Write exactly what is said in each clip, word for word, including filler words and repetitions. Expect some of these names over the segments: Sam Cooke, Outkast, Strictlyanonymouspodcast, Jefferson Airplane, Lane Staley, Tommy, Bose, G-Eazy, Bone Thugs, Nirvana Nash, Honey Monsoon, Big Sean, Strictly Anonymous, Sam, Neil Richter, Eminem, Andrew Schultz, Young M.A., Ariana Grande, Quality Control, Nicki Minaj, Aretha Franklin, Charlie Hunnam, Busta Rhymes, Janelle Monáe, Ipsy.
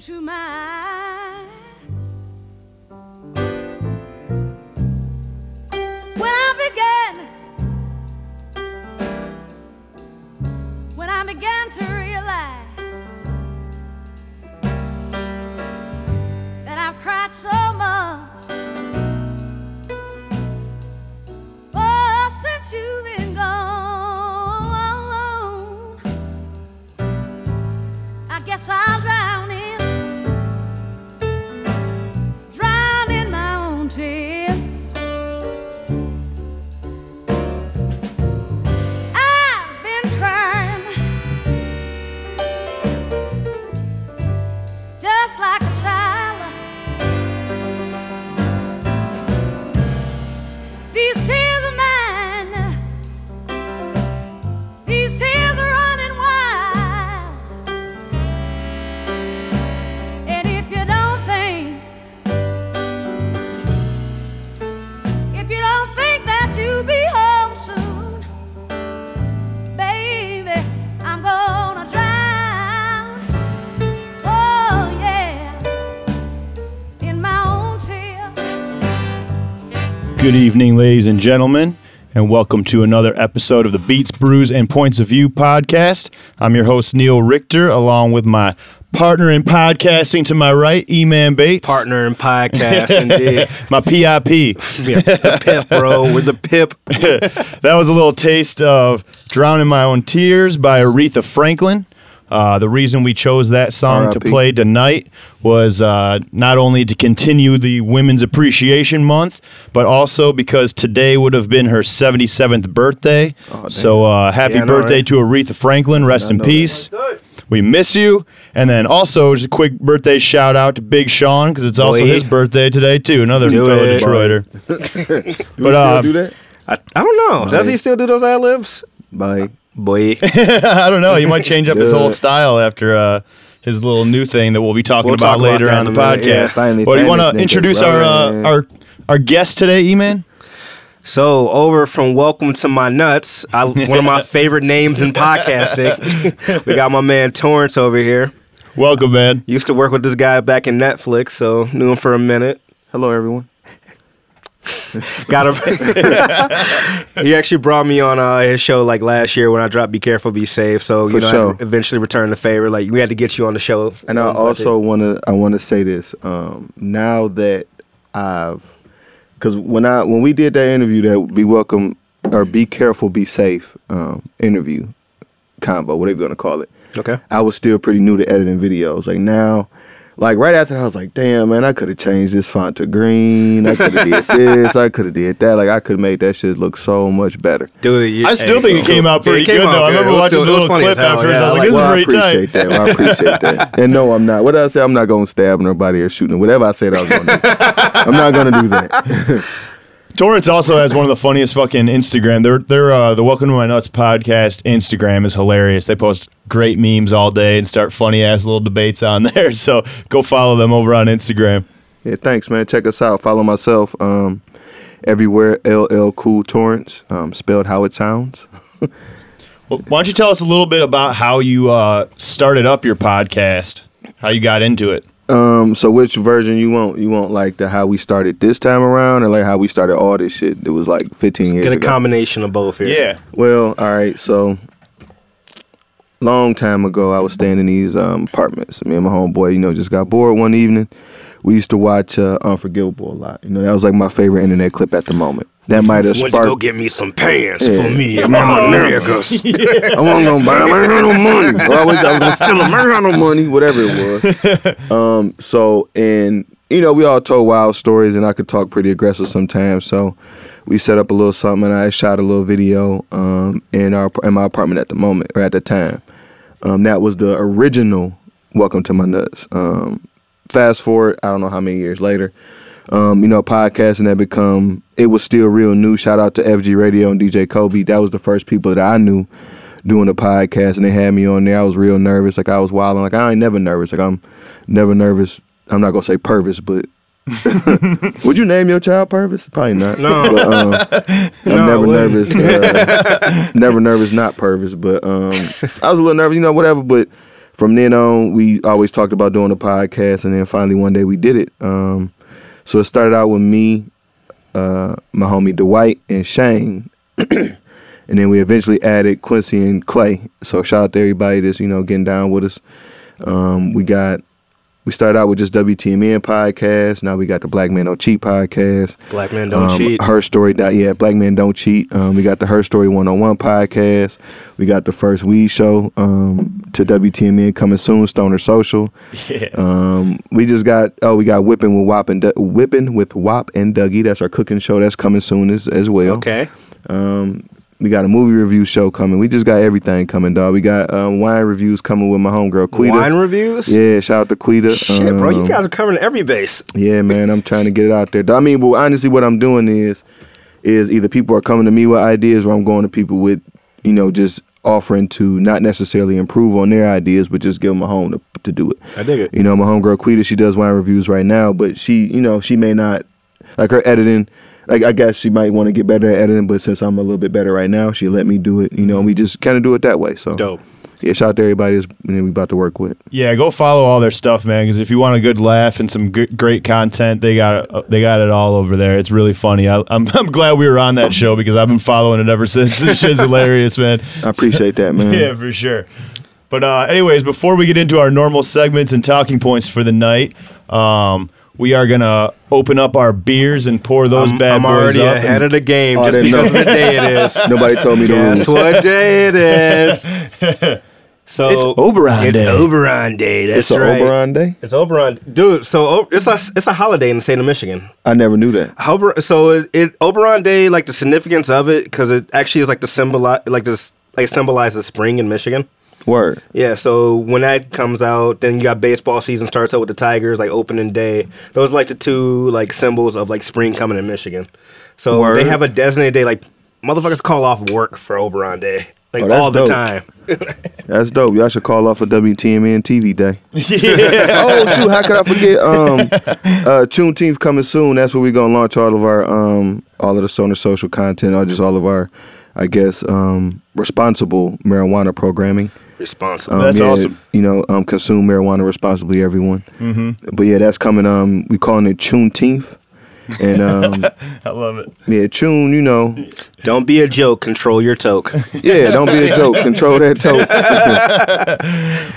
into my eyes. When I began, when I began to realize that I've cried so much, oh, since you've been gone, I guess I'll drown. Good evening, ladies and gentlemen, and welcome to another episode of the Beats, Brews, and Points of View podcast. I'm your host, Neil Richter, along with my partner in podcasting to my right, Eman Bates. Partner in podcast, indeed. My P I P. Yeah, the pip, bro, with the pip. That was a little taste of Drown in My Own Tears by Aretha Franklin. Uh, the reason we chose that song R I P to play tonight was uh, not only to continue the Women's Appreciation Month, but also because today would have been her seventy-seventh birthday. Oh, so uh, happy yeah, birthday right? to Aretha Franklin. Rest yeah, in peace. That. We miss you. And then also just a quick birthday shout out to Big Sean, because it's also Boy. his birthday today too. Another do fellow it. Detroiter. Do but, we still um, do that? I, I don't know. Bye. Does he still do those ad-libs? Bye. Boy. I don't know. He might change up his whole style after uh, his little new thing that we'll be talking we'll about talk later about on the podcast. Yeah, finally, but do you want to introduce our, uh, our our guest today, E-Man? So, over from Welcome to My Nuts, I, one of my favorite names in podcasting, we got my man Torrance over here. Welcome, man. Used to work with this guy back in Netflix, so knew him for a minute. Hello, everyone. Got him. He actually brought me on uh, his show like last year when I dropped "Be Careful, Be Safe." So you For know, sure. I eventually returned the favor. Like we had to get you on the show. And I also want to I want to say this um, now that I've because when I when we did that interview that "Be Welcome" or "Be Careful, Be Safe" um, interview combo, whatever you're gonna call it. Okay, I was still pretty new to editing videos. Like now. Like, right after that, I was like, damn, man, I could have changed this font to green. I could have did this. I could have did that. Like, I could have made that shit look so much better. Dude, you, I still hey, think so it came out pretty came good, out though. Good. I remember watching still, the little clip afterwards. Yeah, I was like, this well, is pretty tight. I appreciate tight. that. Well, I appreciate that. And no, I'm not. What did I say? I'm not going to stab nobody or shoot them. Whatever I said I was going to do. I'm not going to do that. Torrance also has one of the funniest fucking Instagram. They're, they're, uh, the Welcome to My Nuts podcast Instagram is hilarious. They post great memes all day and start funny-ass little debates on there. So go follow them over on Instagram. Yeah, thanks, man. Check us out. Follow myself um, everywhere, L L Cool Torrance, um, spelled how it sounds. Well, why don't you tell us a little bit about how you uh, started up your podcast, how you got into it? Um, so which version you want? You want like the how we started this time around or like how we started all this shit that was like fifteen Let's years ago? Get a combination of both here. Yeah. Well, all right. So long time ago, I was staying in these um, apartments. Me and my homeboy, you know, just got bored one evening. We used to watch uh, Unforgivable a lot. You know, that was like my favorite internet clip at the moment. That might have sparked. Went to go get me some pants yeah. for me and my niggas. Yeah. I wasn't gonna buy them. I ain't got no money. Well, I was, I was gonna steal them. I ain't got no money. Whatever it was. Um. So and you know we all told wild stories and I could talk pretty aggressive sometimes. So we set up a little something and I shot a little video um in our in my apartment at the moment or at the time. Um. That was the original Welcome to My Nuts. Um. Fast forward, I don't know how many years later. Um, you know, podcasting that become, it was still real new. Shout out to F G Radio and D J Kobe. That was the first people that I knew doing a podcast, and they had me on there. I was real nervous. Like, I was wilding. Like, I ain't never nervous. Like, I'm never nervous. I'm not going to say Purvis, but would you name your child Purvis? Probably not. No. But, um, I'm no, never wait. nervous. Uh, never nervous, not Purvis. But um, I was a little nervous, you know, whatever, but from then on, we always talked about doing a podcast, and then finally one day we did it. Um, so it started out with me, uh, my homie Dwight, and Shane. And then we eventually added Quincy and Clay. So shout out to everybody that's, you know, getting down with us. Um, we got, we started out with just W T M N podcast. Now we got the Black Man Don't Cheat podcast. Black Man Don't um, Cheat. Her Story. Yeah, Black Man Don't Cheat. Um, we got the Her Story one oh one podcast. We got the First Weed Show um, to W T M N coming soon, Stoner Social. Yeah. Um, we just got, oh, we got Whipping with Wop and, du- Whipping with Wop and Dougie. That's our cooking show. That's coming soon as, as well. Okay. Um, we got a movie review show coming. We just got everything coming, dog. We got um, wine reviews coming with my homegirl, Quita. Wine reviews? Yeah, shout out to Quita. Shit, um, bro, you guys are covering every base. Yeah, man, I'm trying to get it out there. I mean, but honestly, what I'm doing is, is either people are coming to me with ideas, or I'm going to people with, you know, just offering to not necessarily improve on their ideas, but just give them a home to, to do it. I dig it. You know, my homegirl, Quita, she does wine reviews right now, but she, you know, she may not, like her editing, like, I guess she might want to get better at editing, but since I'm a little bit better right now, she let me do it, you know, and we just kind of do it that way. So dope. Yeah, shout out to everybody that's, you know, we about to work with. Yeah, go follow all their stuff, man, because if you want a good laugh and some good, great content, they got they got it all over there. It's really funny. I, I'm I'm glad we were on that show because I've been following it ever since. This shit's hilarious, man. I appreciate that, man. Yeah, for sure. But uh, anyways, before we get into our normal segments and talking points for the night, um, we are going to open up our beers and pour those I'm, bad I'm boys up. I'm already ahead of the game just because of the day it is. Nobody told me the rules. Guess what day it is. So it's Oberon it's Day. It's Oberon Day. That's it's right. It's Oberon Day? It's Oberon. Dude, so it's a, it's a holiday in the state of Michigan. I never knew that. Ober, so it, it Oberon Day, like the significance of it, because it actually is like the symboli- like this, like symbolizes spring in Michigan. Word. Yeah, so when that comes out, then you got baseball season starts out with the Tigers, like opening day. Those are like the two like symbols of like spring coming in Michigan. So Word. They have a designated day, like motherfuckers call off work for Oberon Day. Like oh, all the dope. Time. That's dope. Y'all should call off a W T M N T V day. Yeah. Oh shoot, how could I forget? Um uh Juneteenth coming soon. That's where we're gonna launch all of our um all of the Sonar Social content, or just all of our, I guess, um responsible marijuana programming. Responsible. Um, that's yeah, awesome. You know, um, consume marijuana responsibly, everyone. Mm-hmm. But yeah, that's coming. Um, we calling it Juneteenth. And um, I love it. Yeah, June. You know, don't be a joke. Control your toke. Yeah, don't be a joke. Control that toke.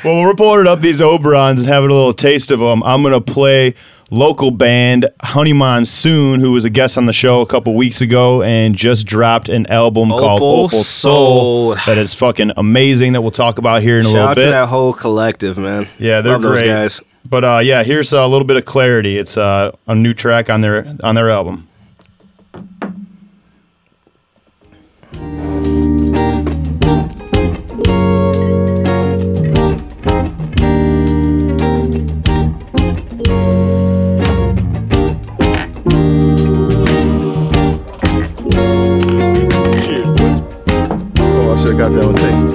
Well, we're pouring up these Oberons and having a little taste of them. I'm gonna play local band Honey Monsoon, who was a guest on the show a couple weeks ago and just dropped an album Opal called Opal Soul. Soul that is fucking amazing, that we'll talk about here in Shout a little bit. Shout out to that whole collective, man. Yeah, they're Love great. Those guys. But uh, yeah, here's a little bit of Clarity. It's uh, a new track on their on their album. I got that one thing.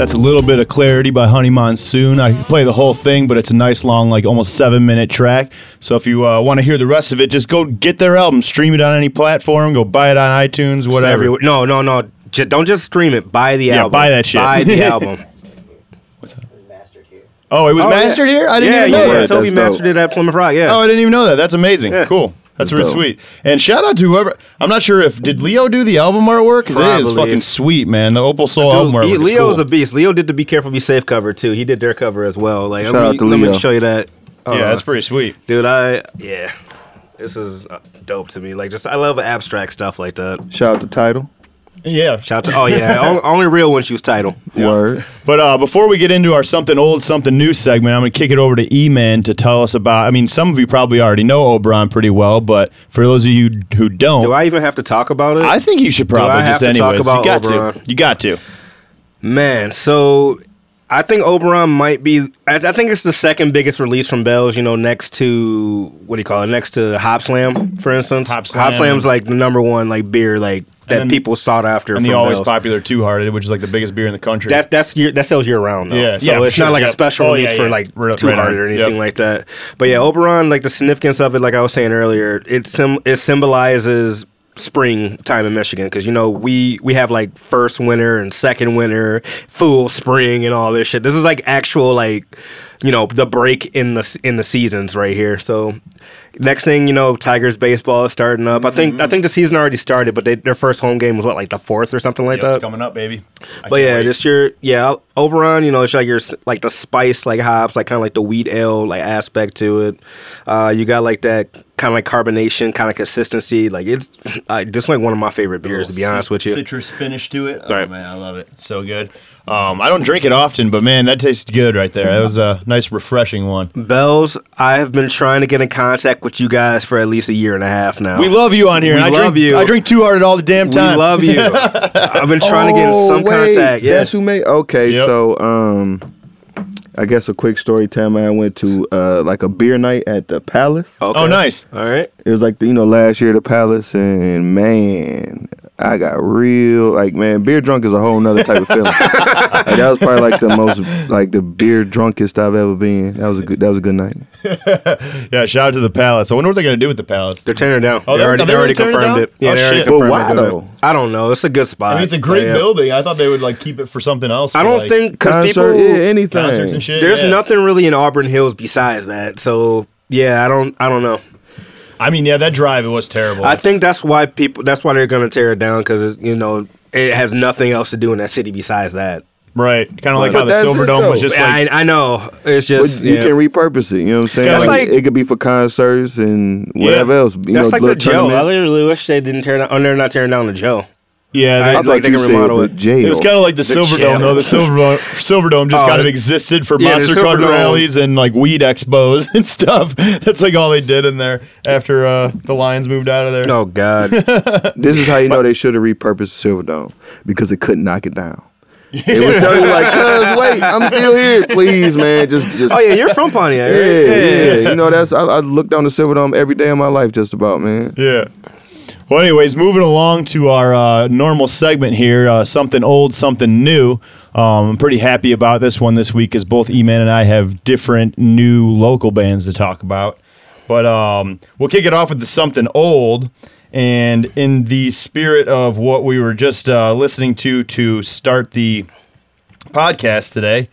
That's a little bit of Clarity by Honey Monsoon. I play the whole thing, but it's a nice long, like almost seven minute track. So if you uh, want to hear the rest of it, just go get their album, stream it on any platform, go buy it on iTunes, whatever. Every, no, no, no. J- don't just stream it. Buy the yeah, album. Yeah, buy that shit. Buy the album. What's that? It was mastered here. Oh, it was oh, mastered yeah. here? I didn't yeah, even know yeah, that. Yeah, Toby mastered dope. it at Plymouth Rock, yeah. Oh, I didn't even know that. That's amazing. Yeah. Cool. That's really sweet. And shout out to whoever. I'm not sure if did Leo do the album artwork, because it is fucking sweet, man. The Opal Soul Dude, album artwork. Leo's is cool. a beast. Leo did the "Be Careful, Be Safe" cover too. He did their cover as well. Like, shout let, me, out to Leo. let me show you that. Uh, yeah, that's pretty sweet, dude. I yeah, this is dope to me. Like, just I love abstract stuff like that. Shout out to Tidal. Yeah. Shout out to, oh, yeah. only, only real ones use Tidal. Yeah. Word. But uh, before we get into our something old, something new segment, I'm going to kick it over to E-Man to tell us about, I mean, some of you probably already know Oberon pretty well, but for those of you who don't. Do I even have to talk about it? I think you should probably just anyways. You got Oberon? to. You got to. Man, so I think Oberon might be, I, I think it's the second biggest release from Bells, you know, next to, what do you call it, next to Hop Slam, for instance. Hop Slam. Hop Slam's like the number one, like, beer, like, that then, people sought after, and the always Bells. popular Two Hearted, which is like the biggest beer in the country. That that's year, that sells year round though. Yeah, so yeah, it's sure, not like yep. a special oh, release yeah, yeah. for like right, Two Hearted right or anything yep. like that. But yeah, Oberon, like the significance of it, like I was saying earlier, it sim- it symbolizes spring time in Michigan, because you know we we have like first winter and second winter, full spring and all this shit. This is like actual like you know the break in the in the seasons right here. So. Next thing you know, Tigers baseball is starting up. I think mm-hmm. I think the season already started, but they, their first home game was what, like the fourth or something like yep, that. It's coming up, baby. I but yeah, wait. this year, yeah, Oberon. You know, it's like your like the spice, like hops, like kind of like the wheat ale like aspect to it. Uh, you got like that kind of like carbonation, kind of consistency. Like it's uh, just like one of my favorite beers, to be c- honest with you. Citrus finish to it. Oh right. man, I love it. So good. Um, I don't drink it often, but man, that tastes good right there. That was a nice, refreshing one. Bells, I have been trying to get in contact with you guys for at least a year and a half now. We love you on here. We and love I drink, you. I drink Two Hearted all the damn time. We love you. I've been trying oh, to get in some wait, contact. Yeah. That's who made. Okay, yep. so um, I guess a quick story time. I went to uh, like a beer night at the Palace. Okay. Oh, nice. All right. It was like the, you know last year the Palace, and man. I got real, like, man, beer drunk is a whole nother type of feeling. Like, that was probably, like, the most, like, the beer drunkest I've ever been. That was a good, that was a good night. Yeah, shout out to the Palace. I wonder what they're going to do with the Palace. They're tearing it down. Oh, they already, they already confirmed it. it. Yeah, oh, they already shit. confirmed why, it. Though? I don't know. It's a good spot. I mean, it's a great yeah. building. I thought they would, like, keep it for something else. For, I don't like, think, because people, yeah, anything. Concerts and shit. There's yeah. nothing really in Auburn Hills besides that. So, yeah, I don't, I don't know. I mean, yeah, that drive, it was terrible. I think that's why people, that's why they're going to tear it down, because, you know, it has nothing else to do in that city besides that. Right. Kind of like how the Silverdome was just like. I, I know. It's just. You yeah. can repurpose it, you know what I'm saying? Like, like, it could be for concerts and whatever yeah. else. You that's know, like the Joe. I literally wish they didn't tear down, oh, they're not tearing down the Joe. Yeah, they, I like they you said the jail. It was kind of like the, the Silverdome, though. The Silverdome, Silverdome just oh, kind of existed for yeah, monster truck rallies and like weed expos and stuff. That's like all they did in there after uh, the Lions moved out of there. Oh God, this is how you know they should have repurposed Silverdome, because they couldn't knock it down. It was telling you like, cuz wait, I'm still here. Please, man, just just. Oh yeah, you're from Pontiac. Right? Yeah, yeah, yeah. You know that's I, I look down the Silverdome every day of my life, just about, man. Yeah. Well, anyways, moving along to our uh, normal segment here, uh, something old, something new. Um, I'm pretty happy about this one this week, as both E-Man and I have different new local bands to talk about. But um, we'll kick it off with the something old. And in the spirit of what we were just uh, listening to to start the podcast today,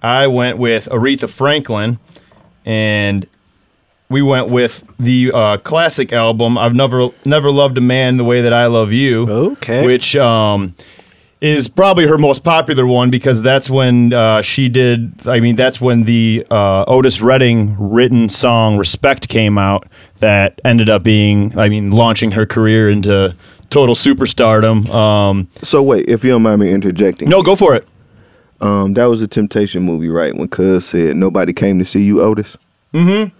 I went with Aretha Franklin, and we went with the uh, classic album, I've Never Never Loved a Man the Way That I Love You, okay, which um, is probably her most popular one, because that's when uh, she did, I mean, that's when the uh, Otis Redding written song Respect came out that ended up being, I mean, launching her career into total superstardom. Um, so wait, if you don't mind me interjecting. No, go for it. Um, that was a Temptation movie, right, when Cuz said, nobody came to see you, Otis? Mm-hmm.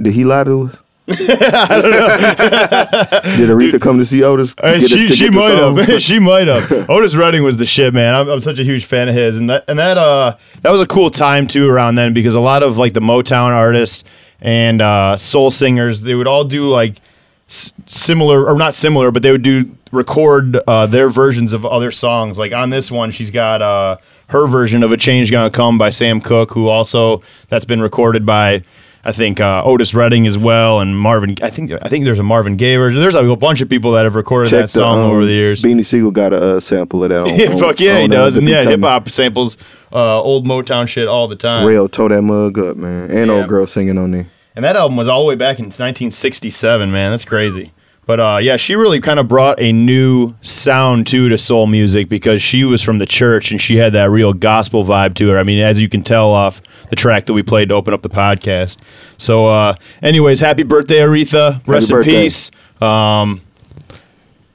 Did he lie to us? I don't know. Did Aretha Dude. come to see Otis? To I, she a, to she might have. she might have. Otis Redding was the shit, man. I'm, I'm such a huge fan of his, and that and that uh that was a cool time too around then, because a lot of like the Motown artists and uh, soul singers, they would all do like s- similar or not similar, but they would do record uh, their versions of other songs. Like on this one, she's got uh. her version of A Change Gonna Come by Sam Cooke, who also, that's been recorded by, I think, uh, Otis Redding as well, and Marvin, I think I think there's a Marvin Gaye version. There's like a bunch of people that have recorded Check that song the, um, over the years. Beanie Siegel got a uh, sample of that on, yeah, on, fuck yeah, on, he does. And yeah, hip-hop samples uh, old Motown shit all the time. Real, toe that mug up, man. And yeah. Old girl singing on there. And that album was all the way back in nineteen sixty-seven, man. That's crazy. But uh, yeah, she really kind of brought a new sound too, to soul music, because she was from the church and she had that real gospel vibe to her. I mean, as you can tell off the track that we played to open up the podcast. So uh, anyways, happy birthday, Aretha. Rest in peace. Um,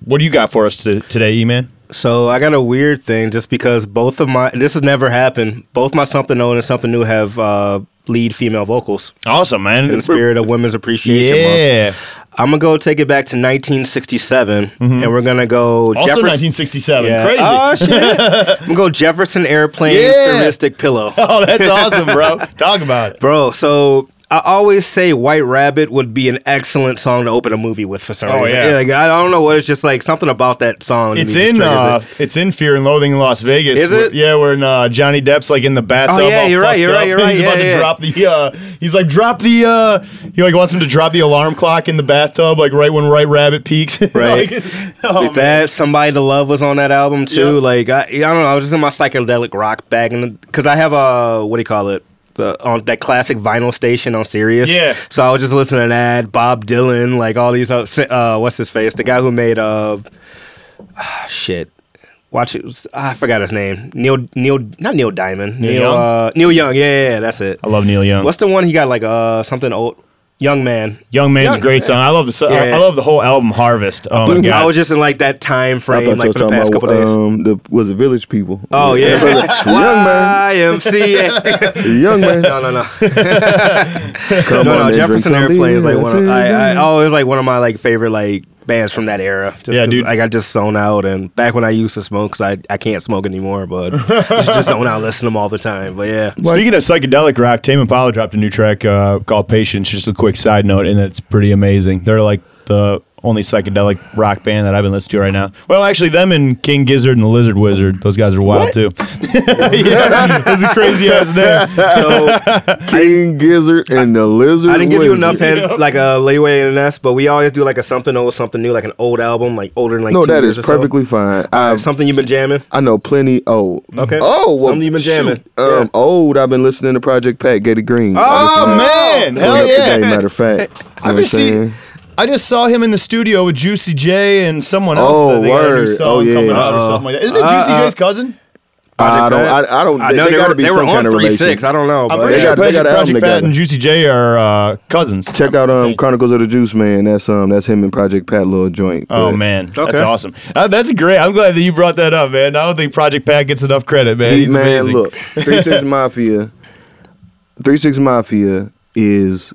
what do you got for us to, today, E-Man? So I got a weird thing, just because both of my, this has never happened, both my Something Old and Something New have uh, lead female vocals. Awesome, man. In the spirit of Women's Appreciation yeah. Month. I'm going to go take it back to nineteen sixty-seven, mm-hmm. and we're going to go... Also Jefferson- nineteen sixty-seven. Yeah. Crazy. Oh, shit. I'm going to go Jefferson Airplane, yeah. Surrealistic Pillow. Oh, that's awesome, bro. Talk about it. Bro, so... I always say White Rabbit would be an excellent song to open a movie with for some reason. Oh, yeah. yeah like, I don't know what, it's just like something about that song. It's in uh, it. It's in Fear and Loathing in Las Vegas. Is it? Where, yeah, where in, uh, Johnny Depp's like in the bathtub. Oh, yeah, you're right, you're right, you're right. He's yeah, about yeah. to drop the, uh, he's like, drop the, uh, he like wants him to drop the alarm clock in the bathtub, like right when White Rabbit peaks. Right. like, oh, With that, Somebody to Love was on that album too. Yep. Like, I, I don't know, I was just in my psychedelic rock bag, because I have a, what do you call it? The, on that classic vinyl station on Sirius. Yeah. So I was just listening to that, Bob Dylan, like all these, uh, uh, what's his face? The guy who made, uh, ah, shit. Watch it. Was, ah, I forgot his name. Neil, Neil, not Neil Diamond. Neil, Neil Young. Uh, Neil Young. Yeah, yeah, that's it. I love Neil Young. What's the one he got like, uh, something old? Young Man. Young Man's Young a great man. song. I love the yeah. I love the whole album Harvest. Oh my God. I was just in like that time frame like for the past about, couple days. Um, the, was it Village People? Oh yeah. Young Man. Y M C A. Young Man. No, no, no. Come no, on, no. Jefferson Airplane is like one of I, I always like one of my like favorite like bands from that era. Just yeah, dude. I got just zoned out, and back when I used to smoke, because I, I can't smoke anymore, but just zoned out, listen to them all the time. But yeah. Well, speaking of psychedelic rock, Tame Impala dropped a new track uh, called Patience. Just a quick side note, and it's pretty amazing. They're like the only psychedelic rock band that I've been listening to right now. Well, actually, them and King Gizzard and the Lizard Wizard. Those guys are wild, what? too. yeah, that's a crazy-ass name. So, King Gizzard and the Lizard Wizard. I didn't give Wizard. you enough head, yeah. like a leeway in this, but we always do like a something old, something new, like an old album, like older than like no, two years. No, that is perfectly so. fine. I've, something you've been jamming? I know plenty old. Okay. Oh, well, something you've been jamming. Shoot, yeah. um, old, I've been listening to Project Pat, Gator Green. Oh, man. Hell yeah. Today, matter of fact. I've been seeing... I just saw him in the studio with Juicy J and someone else. Oh, that word. New song oh, yeah. Coming uh, out or something like that. Isn't it Juicy uh, J's cousin? I don't, I, I don't. I don't. They, they got to be some kind of relation. Three Six. I don't know. I'm pretty sure Project Pat and Juicy J are uh, cousins. Check out um, Chronicles of the Juice Man. That's um, that's him and Project Pat little joint. But. Oh man, okay. That's awesome. Uh, that's great. I'm glad that you brought that up, man. I don't think Project Pat gets enough credit, man. He's man, amazing. Look, Three Six Mafia. Three Six Mafia is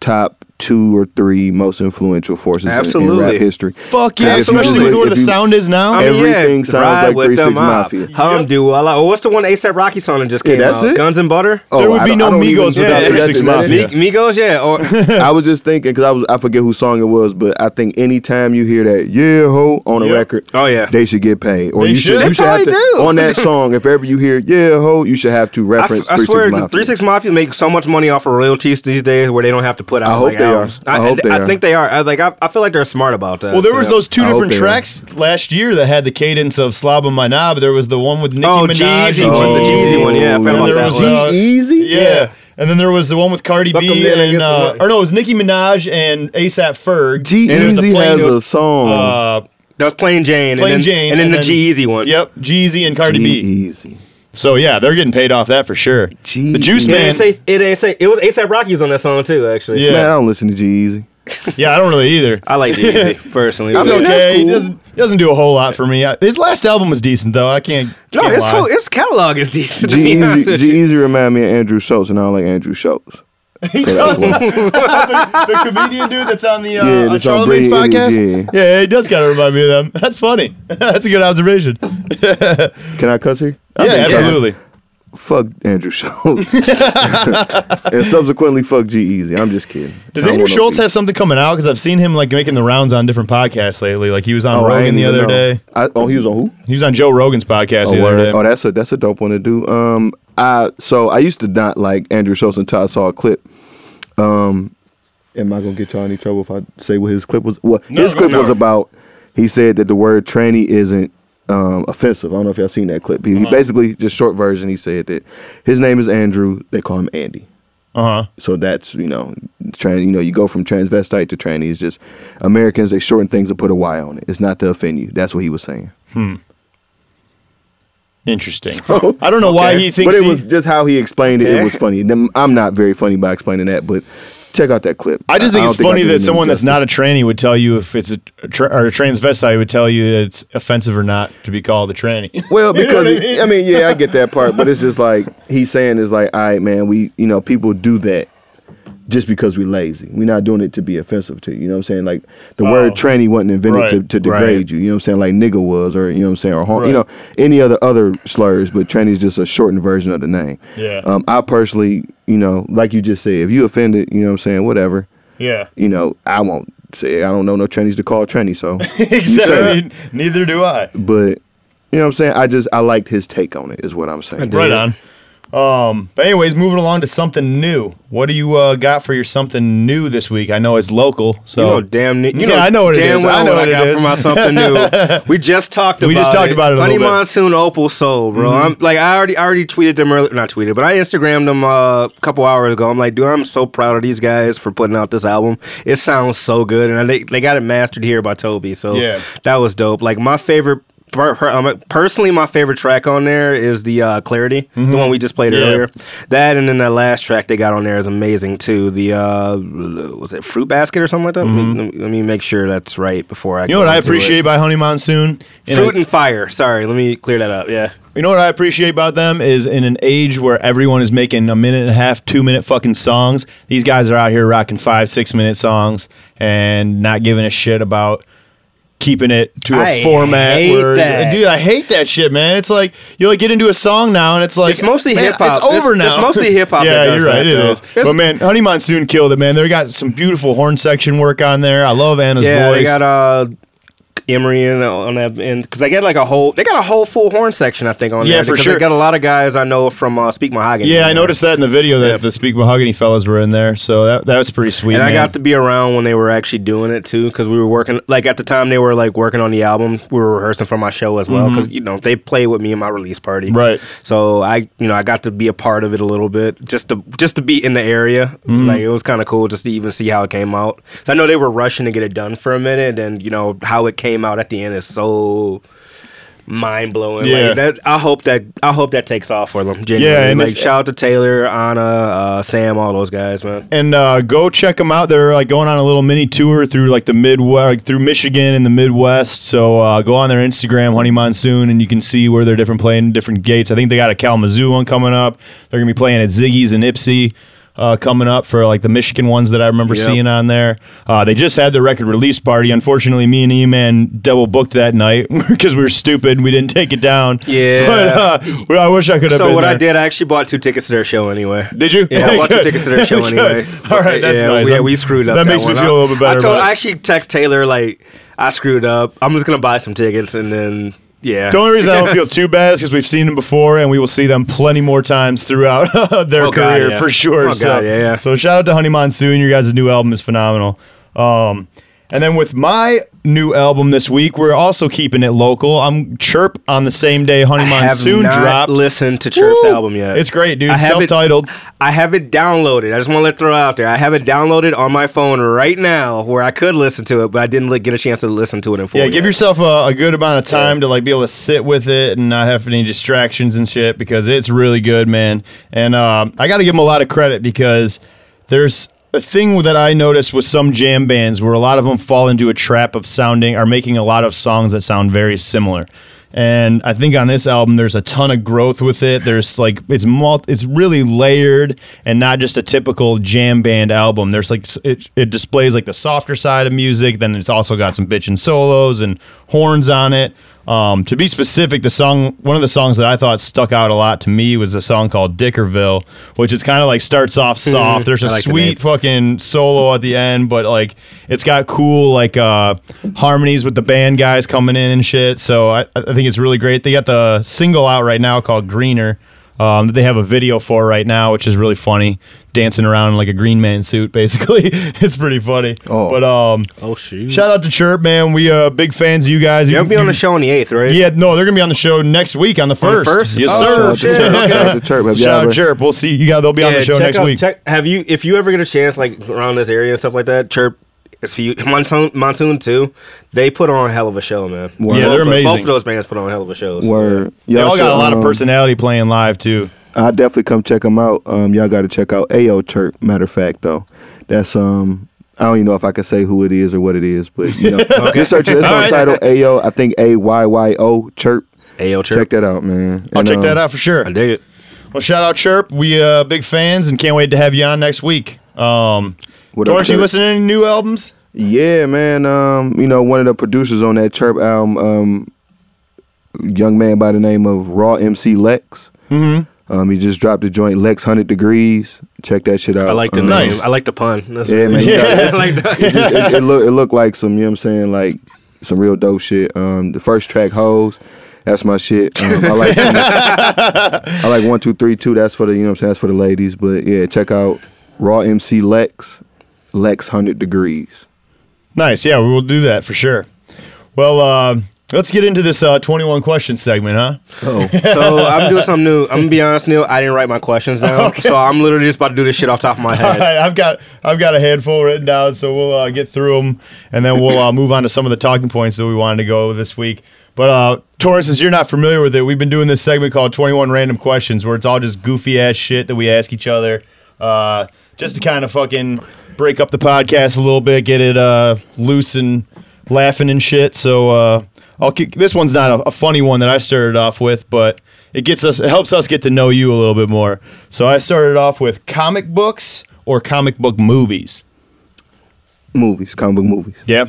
top two or three most influential forces in, in rap history. Fuck yeah, especially with where the sound is now. I mean, everything yeah, sounds like Three Six Mafia. Humdu, yep. Well, what's the one A$AP Rocky song that just came yeah, that's out? It? Guns and Butter? Oh, there would be no Migos without yeah, Three Six Mafia. Migos, yeah. Or I was just thinking, because I was I forget whose song it was, but I think anytime you hear that, yeah, ho, on a yep. record, oh, yeah. they should get paid. Or they you should, should, you should have to, do. On that song, if ever you hear, yeah, ho, you should have to reference Three Six Mafia. I swear, Three Six Mafia make so much money off of royalties these days where they don't have to put out like They are. I, I, hope they I are. think they are. I like. I, I feel like they're smart about that. Well, there was yeah. those two I different tracks are. last year that had the cadence of Slob and My Knob. There was the one with Nicki oh, Minaj. G-Eazy. Oh, the G-Eazy one. Yeah, I forgot about that was, one. Uh, G-Eazy? Yeah. yeah. And then there was the one with Cardi Buck B and, uh, or no, it was Nicki Minaj and A$AP Ferg. G-Eazy has a song. Uh, that was Plain Jane. Plain and then, Jane. And then, and then the G-Eazy one. Yep, G-Eazy and Cardi G-Eazy. B. So yeah, they're getting paid off that for sure. G- the Juice Man, it ain't safe. It ain't safe. It was A$AP Rocky's on that song too, actually. Yeah, man, I don't listen to G-Eazy. yeah, I don't really either. I like G-Eazy personally. It's okay. Cool. He doesn't, he doesn't do a whole lot for me. I, his last album was decent though. I can't. No, can't his lie. whole his catalog is decent. G-Eazy, G-Eazy remind me of Andrew Schultz, and I don't like Andrew Schultz. He so does. the, the comedian dude that's on the uh, yeah, on Charlamagne's podcast. Idiots, yeah. yeah, he does kind of remind me of them. That's funny. That's a good observation. Can I cuss here? Yeah, absolutely. fuck Andrew Schultz. And subsequently, fuck G-Eazy. I'm just kidding. Does Andrew Schultz have something coming out? Because I've seen him like making the rounds on different podcasts lately. Like he was on oh, Rogan the other know. day. I, oh, he was on who? He was on Joe Rogan's podcast oh, the other day. Oh, that's a, that's a dope one to do. Um, I So I used to not like Andrew Schultz until I saw a clip. Um, Am I going to get y'all in any trouble if I say what his clip was? Well, no, his clip no. was about, he said that the word tranny isn't Um, offensive. I don't know if y'all seen that clip. He, uh-huh. he basically, just short version, he said that his name is Andrew. They call him Andy. Uh huh. So that's, you know, trans, you know, you go from transvestite to tranny. It's just Americans, they shorten things and put a Y on it. It's not to offend you. That's what he was saying. Hmm. Interesting. So, I don't know okay. why he thinks. But it he... was just how he explained it. Yeah. It was funny. I'm not very funny by explaining that, but check out that clip. I just think I it's funny think that someone that's not a tranny would tell you if it's a, tra- or a transvestite would tell you that it's offensive or not to be called a tranny. Well, because, you know I, mean? It, I mean, yeah, I get that part, but it's just like, he's saying is like, all right, man, we, you know, people do that just because we're lazy. We're not doing it to be offensive to you, you know what I'm saying? Like, the oh. word tranny wasn't invented right. to, to degrade right. you, you know what I'm saying? Like nigga was, or, you know what I'm saying? Or, hon- right. you know, any other other slurs, but tranny is just a shortened version of the name. Yeah. Um, I personally, you know, like you just said, if you offended, you know what I'm saying, whatever. Yeah. You know, I won't say, I don't know no trannies to call tranny, so. Exactly. Neither do I. But, you know what I'm saying? I just, I liked his take on it, is what I'm saying. Right on. Um, but anyways, moving along to something new. What do you uh, got for your something new this week? I know it's local, so you know, damn, you yeah, know, I know what it damn is. Well I know what, what I got is. For my something new. We just talked about. We just talked it. about it. A Honey little bit. Monsoon, Opal Soul, bro. Mm-hmm. I'm like, I already, I already tweeted them earlier, not tweeted, but I Instagrammed them uh, a couple hours ago. I'm like, dude, I'm so proud of these guys for putting out this album. It sounds so good, and they they got it mastered here by Toby. So yeah. that was dope. Like my favorite. Personally, my favorite track on there is the uh, Clarity, mm-hmm. the one we just played yeah. earlier. That and then that last track they got on there is amazing too. The uh, was it Fruit Basket or something like that? Mm-hmm. Let, me, let me make sure that's right before I. You know what I appreciate it. By Honey Monsoon, in Fruit a, and Fire. Sorry, let me clear that up. Yeah. You know what I appreciate about them is in an age where everyone is making a minute and a half, two minute fucking songs. These guys are out here rocking five, six minute songs and not giving a shit about. Keeping it to a I format hate where that. Dude, I hate that shit, man. It's like you like get into a song now, and it's like it's mostly hip hop. It's over it's, now. It's mostly hip hop. Yeah, that you're right. That, it though. is. It's, but man, Honey Monsoon killed it, man. They got some beautiful horn section work on there. I love Anna's yeah, voice. Yeah, they got uh, Emery and on that, and because they got like a whole, they got a whole full horn section, I think, on yeah, there. Yeah, for sure. They got a lot of guys I know from uh, Speak Mahogany. Yeah, I there. noticed that in the video that yeah. the Speak Mahogany fellas were in there, so that that was pretty sweet. And man. I got to be around when they were actually doing it too, because we were working. Like at the time they were like working on the album, we were rehearsing for my show as well, because mm-hmm. you know they played with me in my release party, right? So I, you know, I got to be a part of it a little bit, just to just to be in the area. Mm-hmm. Like it was kind of cool just to even see how it came out. So I know they were rushing to get it done for a minute, and you know how it came. out at the end is so mind blowing. Yeah. Like that, I hope that I hope that takes off for them. Genuinely. Yeah, and like if, shout out to Taylor, Anna, uh, Sam, all those guys, man. And uh, go check them out. They're like going on a little mini tour through like the Midwest, like, through Michigan and the Midwest. So uh, go on their Instagram, Honey Monsoon, and you can see where they're different playing different gates. I think they got a Kalamazoo one coming up. They're gonna be playing at Ziggy's and Ipsy. Uh, coming up for like the Michigan ones that I remember yep. seeing on there. Uh, they just had their record release party. Unfortunately, me and E-Man double booked that night because we were stupid. We didn't take it down. Yeah. But uh, well, I wish I could have so been So what there. I did, I actually bought two tickets to their show anyway. Did you? Yeah, I bought two tickets to their show anyway. All right, that's yeah, nice. Yeah, we screwed up. That, that makes one. me feel a little bit better. I, told, I actually text Taylor, like, I screwed up. I'm just going to buy some tickets and then... Yeah. The only reason I don't feel too bad is because we've seen them before, and we will see them plenty more times throughout their oh, career God, yeah. for sure. Oh, so, God, yeah, yeah. so shout out to Honey Monsoon. Your guys' new album is phenomenal. Um, and then with my new album this week, we're also keeping it local. I'm Chirp on the same day Honey Monsoon dropped. I have not listened to Chirp's Woo! album yet. It's great, dude. I Self-titled. It, I have it downloaded. I just want to let throw it out there. I have it downloaded on my phone right now where I could listen to it, but I didn't like, get a chance to listen to it in full. Yeah, yet. give yourself a, a good amount of time yeah. to like be able to sit with it and not have any distractions and shit because it's really good, man. And uh, I got to give him a lot of credit because there's... The thing that I noticed with some jam bands where a lot of them fall into a trap of sounding are making a lot of songs that sound very similar. And I think on this album, there's a ton of growth with it. There's like, it's multi, it's really layered and not just a typical jam band album. There's like, it, it displays like the softer side of music. Then it's also got some bitchin' solos and horns on it. Um, to be specific, the song, one of the songs that I thought stuck out a lot to me was a song called Dickerville, which is kind of like starts off soft. There's a like sweet fucking solo at the end, but like it's got cool like uh, harmonies with the band guys coming in and shit. So I, I think it's really great. They got the single out right now called Greener um, that they have a video for right now, which is really funny. Dancing around in like a green man suit, basically. It's pretty funny. Oh. But um, oh shoot! Shout out to Chirp, man. We uh big fans of you guys. They'll you, be on you, the show on the eighth, right? Yeah, no, they're gonna be on the show next week on the first. On the first, yes, oh, sir. Shout out to Chirp. Shout out to Chirp. Shout out Chirp. We'll see you guys. They'll be yeah, on the show next out, week. Check, have you, if you ever get a chance, like around this area and stuff like that, Chirp. It's for you. Monsoon, Monsoon too. They put on a hell of a show, man. Word. Yeah, both they're of, amazing. Both of those bands put on a hell of a show. So. Word. Y'all they all got a lot um, of personality playing live too. I definitely come check them out. Um, y'all got to check out A O Chirp. Matter of fact, though, that's um, I don't even know if I can say who it is or what it is, but you know, okay. Just search it. It's on title A O. I think A Y Y O Chirp. A O Chirp. Check that out, man. And, I'll check um, that out for sure. I dig it. Well, shout out Chirp. We uh, big fans and can't wait to have you on next week. Um, Doris, you listening to any new albums? Yeah, man. Um, you know, one of the producers on that Chirp album, um, young man by the name of Raw M C Lex. Mm-hmm. Um, he just dropped the joint Lex Hundred Degrees. Check that shit out. I like the um, name. Nice. I like the pun. That's yeah, man. Yeah, got, it's, I like that. It, just, it, it looked it look like some, you know what I'm saying, like some real dope shit. Um, the first track, Hoes. That's my shit. Um, I like I like one, two, three, two. That's for the, you know what I'm saying, that's for the ladies. But yeah, check out Raw M C Lex, Lex Hundred Degrees. Nice, yeah, we will do that for sure. Well, uh, let's get into this uh, twenty-one question segment, huh? Oh, so I'm doing something new. I'm gonna be honest, Neil. I didn't write my questions down, okay. So I'm literally just about to do this shit off the top of my head. All right, I've got I've got a handful written down, so we'll uh, get through them, and then we'll uh, move on to some of the talking points that we wanted to go this week. But uh, Torres, since you're not familiar with it, we've been doing this segment called twenty-one Random Questions, where it's all just goofy ass shit that we ask each other. Uh, just to kind of fucking break up the podcast a little bit, get it uh, loose and laughing and shit. So uh, I'll kick, this one's not a, a funny one that I started off with, but it gets us, it helps us get to know you a little bit more. So I started off with comic books or comic book movies. Movies, comic book movies. Yeah.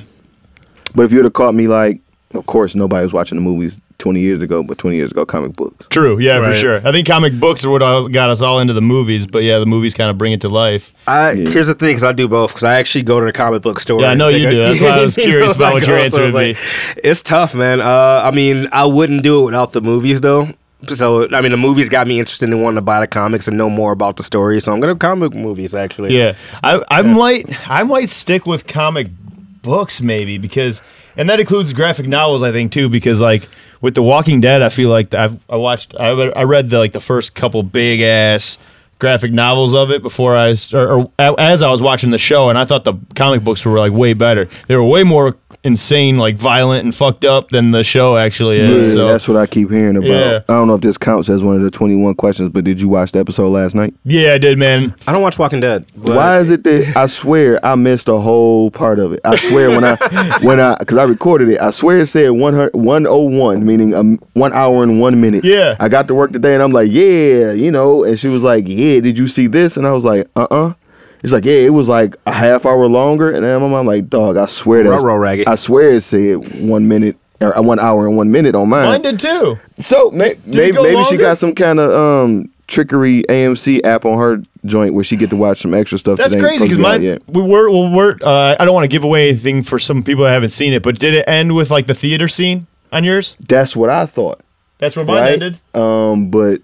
But if you would have caught me, like, of course, nobody was watching the movies twenty years ago, but twenty years ago, comic books. True, yeah, right. For sure. I think comic books are what got us all into the movies, but yeah, the movies kind of bring it to life. I, yeah. Here's the thing, because I do both, because I actually go to the comic book store. Yeah, I know you I, do. That's why I was curious was about like, what your answer would be. Like, it's tough, man. Uh, I mean, I wouldn't do it without the movies, though. So, I mean, the movies got me interested in wanting to buy the comics and know more about the story, so I'm going to comic movies, actually. Yeah, I, I yeah. might, I might stick with comic books, maybe, because... And that includes graphic novels, I think, too, because like with The Walking Dead, I feel like I've I watched, I, I read the like the first couple big ass graphic novels of it before I, or, or as I was watching the show, and I thought the comic books were like way better. They were way more insane, like violent and fucked up than the show actually is. Yeah, so. That's what I keep hearing about. Yeah. I don't know if this counts as one of the twenty-one questions, but did you watch the episode last night? Yeah, I did, man. I don't watch Walking Dead. Why is it that I swear I missed a whole part of it? I swear when I, when I, because I recorded it, I swear it said one oh one, meaning um, one hour and one minute. Yeah. I got to work today and I'm like, yeah, you know, and she was like, yeah, did you see this? And I was like, uh-uh. It's like, yeah, it was like a half hour longer, and then I'm like, dog, I swear that I swear it said one minute or one hour and one minute on mine. Mine did too. So may, did maybe maybe longer? She got some kind of um, trickery A M C app on her joint where she get to watch some extra stuff. That's crazy because mine we were we were. Uh, I don't want to give away anything for some people that haven't seen it, but did it end with like the theater scene on yours? That's what I thought. That's where mine right? ended. Um, but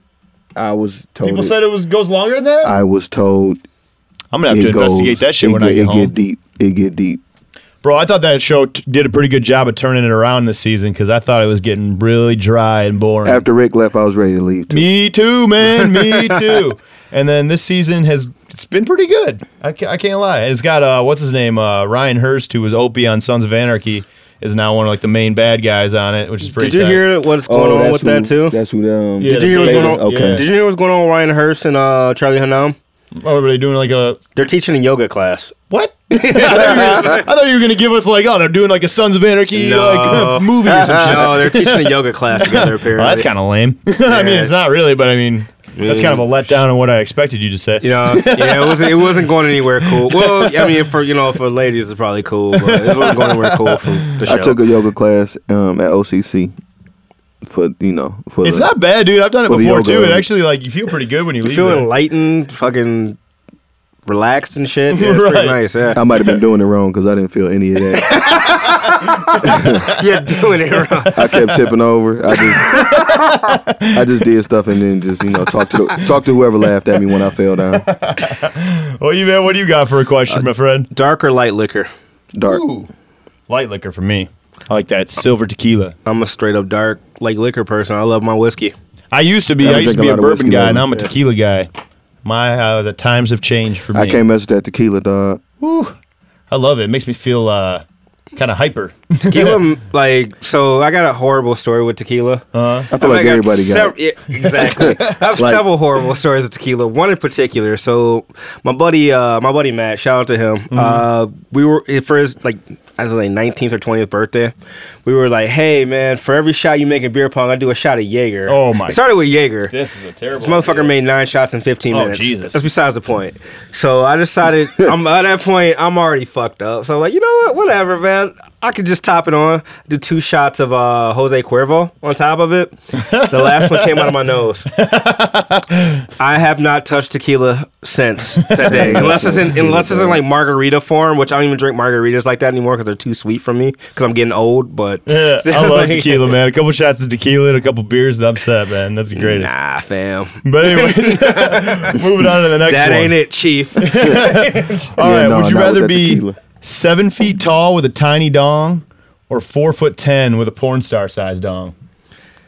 I was told people it, said it was goes longer than that. I was told. I'm going to have it to goes, investigate that shit when get, I get it home. It get deep. It get deep. Bro, I thought that show t- did a pretty good job of turning it around this season because I thought it was getting really dry and boring. After Rick left, I was ready to leave, too. Me too, man. Me too. And then this season has it's been pretty good. I, ca- I can't lie. It's got, uh, what's his name, uh, Ryan Hurst, who was Opie on Sons of Anarchy, is now one of like the main bad guys on it, which is pretty. Did you tight. Hear what's going oh, on with who, that, too? That's who um, yeah, did, you hear what's going on? Okay. Yeah. Did you hear what's going on with Ryan Hurst and uh, Charlie Hunnam? Oh, are they doing like a... They're teaching a yoga class. What? I, thought gonna, I thought you were going to give us like, oh, they're doing like a Sons of Anarchy no. like movie or some shit. No, they're teaching a yoga class together, apparently. Well, that's kind of lame. Yeah. I mean, it's not really, but I mean... That's kind of a letdown on what I expected you to say. You know, yeah, it wasn't, it wasn't going anywhere cool. Well, I mean, for you know, for ladies, it's probably cool, but it wasn't going anywhere cool for the show. I took a yoga class um, at O C C. for you know for it's the, not bad, dude. I've done it before too. It actually like you feel pretty good when you, you leave. You feel enlightened, fucking relaxed and shit. Yeah, it's right. Pretty nice. Yeah. I might have been doing it wrong because I didn't feel any of that. You're doing it wrong. I kept tipping over. I just I just did stuff and then just you know talk to the, talk to whoever laughed at me when I fell down. Well, you man, what do you got for a question, uh, my friend? Dark or light liquor? Dark. Ooh. Light liquor for me. I like that silver tequila. I'm a straight up dark like liquor person. I love my whiskey. I used to be. I, I used to be a bourbon guy, and I'm a yeah. tequila guy. My uh, the times have changed for me. I can't mess with that tequila, dog. Woo. I love it. It makes me feel uh, kind of hyper. Tequila, like so. I got a horrible story with tequila. Uh-huh. I feel I've like everybody got, got it. Yeah, exactly. I have like, several horrible stories with tequila. One in particular. So my buddy, uh, my buddy Matt. Shout out to him. Mm-hmm. Uh, we were for his like. I was like nineteenth or twentieth birthday. We were like, hey, man, for every shot you make in beer pong, I do a shot of Jaeger. Oh, my. It started with Jaeger. This is a terrible This motherfucker idea. Made nine shots in fifteen oh, minutes. Oh, Jesus. That's besides the point. So I decided, I'm at that point, I'm already fucked up. So I'm like, you know what? Whatever, man. I could just top it on. Do two shots of uh, Jose Cuervo on top of it. The last one came out of my nose. I have not touched tequila since that day. Unless it's in unless it's in like margarita form, which I don't even drink margaritas like that anymore because they're too sweet for me because I'm getting old. But yeah, I love like, tequila, man. A couple shots of tequila and a couple beers and I'm set, man. That's the greatest. Nah, fam. But anyway, moving on to the next that one. That ain't it, chief. All yeah, right, no, would you rather be... Tequila. Seven feet tall with a tiny dong, or four foot ten with a porn star size dong?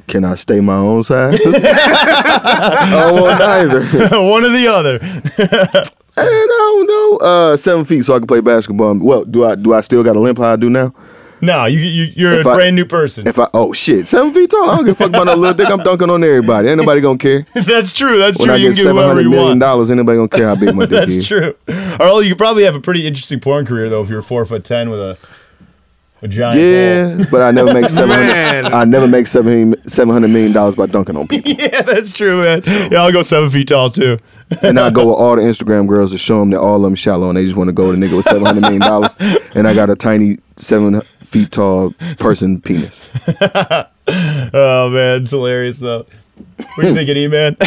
Can I stay my own size? I want neither. One or the other. And I don't know. Uh, seven feet, so I can play basketball. Well, do I? Do I still got a limp? How I do now? No, you, you you're if a I, brand new person. If I oh shit, seven feet tall, I don't give a fuck about no little dick. I'm dunking on everybody. Ain't nobody gonna care. That's true. That's when true. I you get seven hundred million dollars, anybody gonna care how big my dick that's is? That's true. Although you could probably have a pretty interesting porn career though if you're four foot ten with a a giant. Yeah, ball. But I never make seven hundred. I never make seven seven hundred million dollars by dunking on people. Yeah, that's true, man. Yeah, I'll go seven feet tall too. And I go with all the Instagram girls to show them that all of them shallow and they just want to go with a nigga with seven hundred million dollars and I got a tiny seven feet tall person penis. Oh, man. It's hilarious, though. What do you think of E-Man?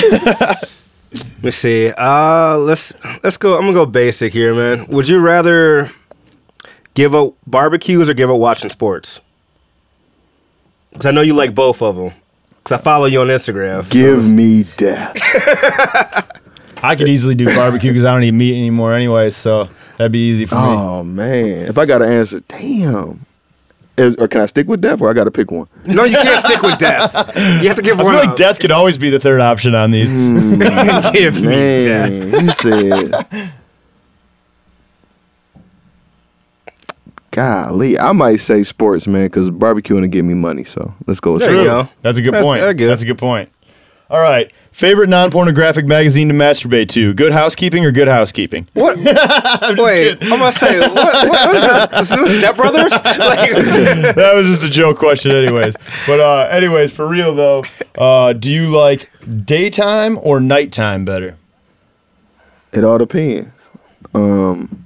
Let's see. Uh, let's let's go. I'm going to go basic here, man. Would you rather give up barbecues or give up watching sports? Because I know you like both of them. Because I follow you on Instagram. Give so. me death. I could easily do barbecue because I don't eat meat anymore anyway, so that'd be easy for oh, me. Oh, man. If I got to answer, damn. Is, or can I stick with death or I got to pick one? No, you can't stick with death. You have to give I one I feel up. Like death could always be the third option on these. Mm, give man, me death. You said. Golly, I might say sports, man, because barbecuing will give me money, so let's go with there sports. There you go. That's a good that's, point. That's, good. that's a good point. All right. Favorite non-pornographic magazine to masturbate to? Good Housekeeping or Good Housekeeping? What? I'm just Wait, kidding. I'm going to say, what, what, what is this? Is this Step Brothers? Like, that was just a joke question anyways. But uh, anyways, for real though, uh, do you like daytime or nighttime better? It all depends. Um,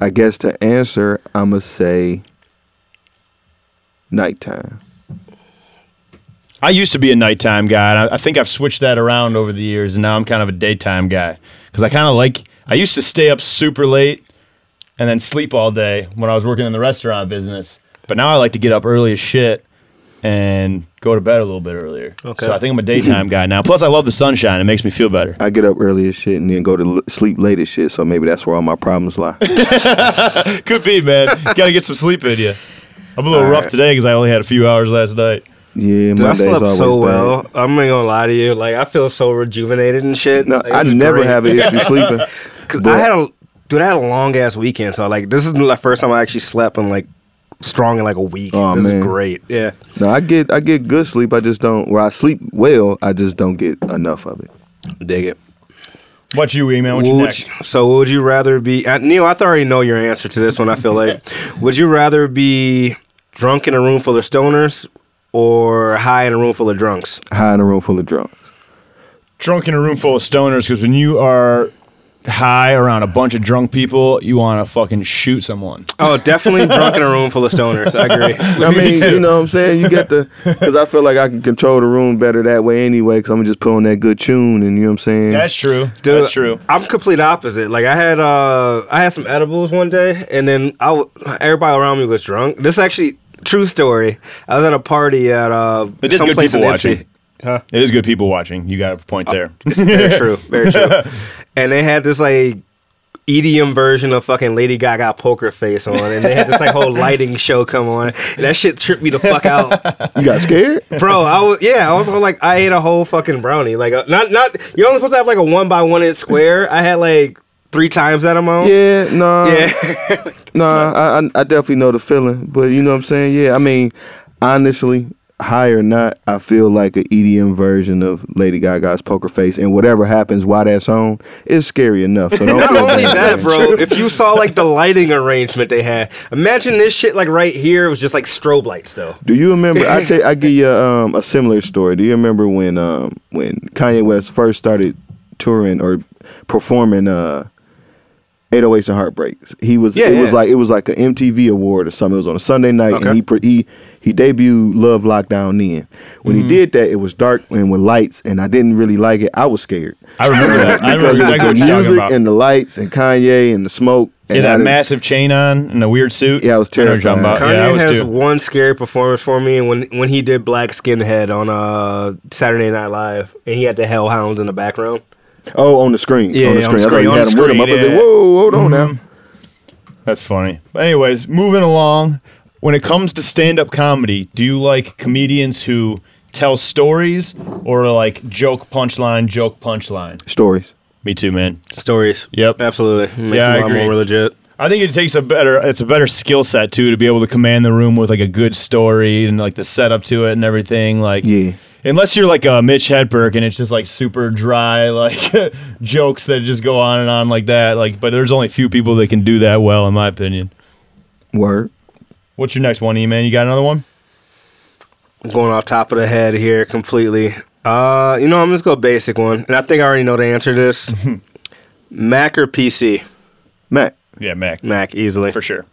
I guess to answer, I'm going to say nighttime. I used to be a nighttime guy, and I, I think I've switched that around over the years, and now I'm kind of a daytime guy. Because I kind of like, I used to stay up super late and then sleep all day when I was working in the restaurant business. But now I like to get up early as shit and go to bed a little bit earlier. Okay. So I think I'm a daytime guy now. Plus, I love the sunshine. It makes me feel better. I get up early as shit and then go to l- sleep late as shit, so maybe that's where all my problems lie. Could be, man. You got to get some sleep in you. I'm a little all rough right. today because I only had a few hours last night. Yeah, my Dude, I slept so bad. well. I'm not gonna lie to you. Like I feel so rejuvenated and shit. No, like, I never great. have an issue sleeping. Cause I had a dude, I had a long ass weekend. So like, this is the first time I actually slept in like strong in like a week. Oh, this man. is great. Yeah. No, I get I get good sleep. I just don't. Where I sleep well, I just don't get enough of it. Dig it. What you, E-Man? What you next? So would you rather be uh, Neil? I already know your answer to this one. I feel like. Would you rather be drunk in a room full of stoners? Or high in a room full of drunks? High in a room full of drunks. Drunk in a room full of stoners, because when you are high around a bunch of drunk people, you want to fucking shoot someone. Oh, definitely drunk in a room full of stoners. I agree. I mean, you know what I'm saying? You get the, because I feel like I can control the room better that way anyway, because I'm going to just put on that good tune, and you know what I'm saying? That's true. Dude, that's true. I'm complete opposite. Like, I had uh, I had some edibles one day, and then I w- everybody around me was drunk. This actually, true story. I was at a party at uh, some place in Ipsy. Huh? It is good people watching. You got a point there. It's very true. Very true. And they had this like E D M version of fucking Lady Gaga Poker Face on, and they had this like whole lighting show come on, and that shit tripped me the fuck out. You got scared, bro? I was yeah. I was like, I ate a whole fucking brownie. Like uh, not not. You're only supposed to have like a one by one inch square. I had like three times that amount. Yeah. Nah. Yeah. Nah. I I definitely know the feeling, but you know what I'm saying. Yeah. I mean, honestly. High or not, I feel like an E D M version of Lady Gaga's Poker Face, and whatever happens while that's on is scary enough. So don't not only that, that, bro, if you saw like the lighting arrangement they had, imagine this shit like right here, it was just like strobe lights though. Do you remember, I tell, I give you um, a similar story. Do you remember when um, when Kanye West first started touring or performing uh, eight oh eights and Heartbreaks? He was yeah, it yeah. was like it was like an M T V award or something. It was on a Sunday night, okay. and he he he debuted Love Lockdown then. When mm-hmm. he did that, it was dark and with lights, and I didn't really like it. I was scared. I remember that because I remember it was exactly the music about. And the lights and Kanye and the smoke. And yeah, that massive chain on and the weird suit. Yeah, I was terrified. I about. Kanye yeah, I was has too. One scary performance for me, and when when he did Black Skinhead on uh, Saturday Night Live, and he had the Hellhounds in the background. Oh, on the screen. Yeah, on the screen. On the screen. I thought you had him with him. I was yeah. like, whoa, hold on mm-hmm. now. That's funny. But anyways, moving along. When it comes to stand-up comedy, do you like comedians who tell stories or like joke punchline, joke punchline? Stories. Me too, man. Stories. Yep. Absolutely. It makes yeah, them I agree. More legit. I think it takes a better, it's a better skill set, too, to be able to command the room with like a good story and like the setup to it and everything. Like, yeah. Unless you're like uh, Mitch Hedberg and it's just like super dry like jokes that just go on and on like that. Like, but there's only a few people that can do that well, in my opinion. Word. What's your next one, E-Man? You got another one? I'm going off top of the head here completely. Uh, you know, I'm just going to go basic one. And I think I already know the answer to this. Mac or P C? Mac. Yeah, Mac. Mac, easily. For sure.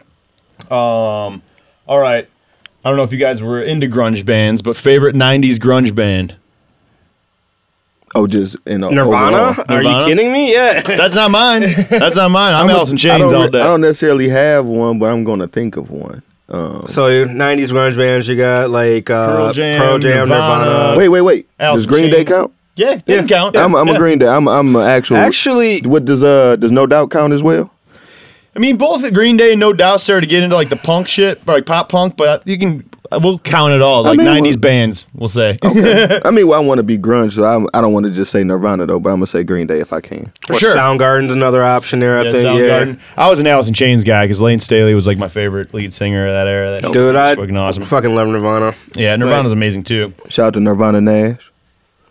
Um. All right. I don't know if you guys were into grunge bands, but favorite nineties grunge band? Oh, just in a, Nirvana? Overall. Are Nirvana? You kidding me? Yeah. That's not mine. That's not mine. I'm, I'm Alice in Chains all day. I don't necessarily have one, but I'm going to think of one. Um, so your nineties grunge bands, you got like uh, Pearl Jam, Pearl Jam Nirvana. Nirvana. Wait, wait, wait. Alice does Green Day count? Yeah, they yeah. count. I'm, I'm yeah. a Green Day. I'm I'm an actual. Actually. What does uh does No Doubt count as well? I mean, both at Green Day and No Doubt started to get into like the punk shit, like pop punk, but you can, we'll count it all, like I mean, nineties well, bands, we'll say. Okay. I mean, well, I want to be grunge, so I'm, I don't want to just say Nirvana, though, but I'm going to say Green Day if I can. For or sure. Soundgarden's another option there, I yeah, think. Soundgarden. Yeah. I was an Alice in Chains guy, because Lane Staley was like my favorite lead singer of that era. That Dude, I fucking, awesome. fucking love Nirvana. Yeah, Nirvana's but, amazing, too. Shout out to Nirvana Nash.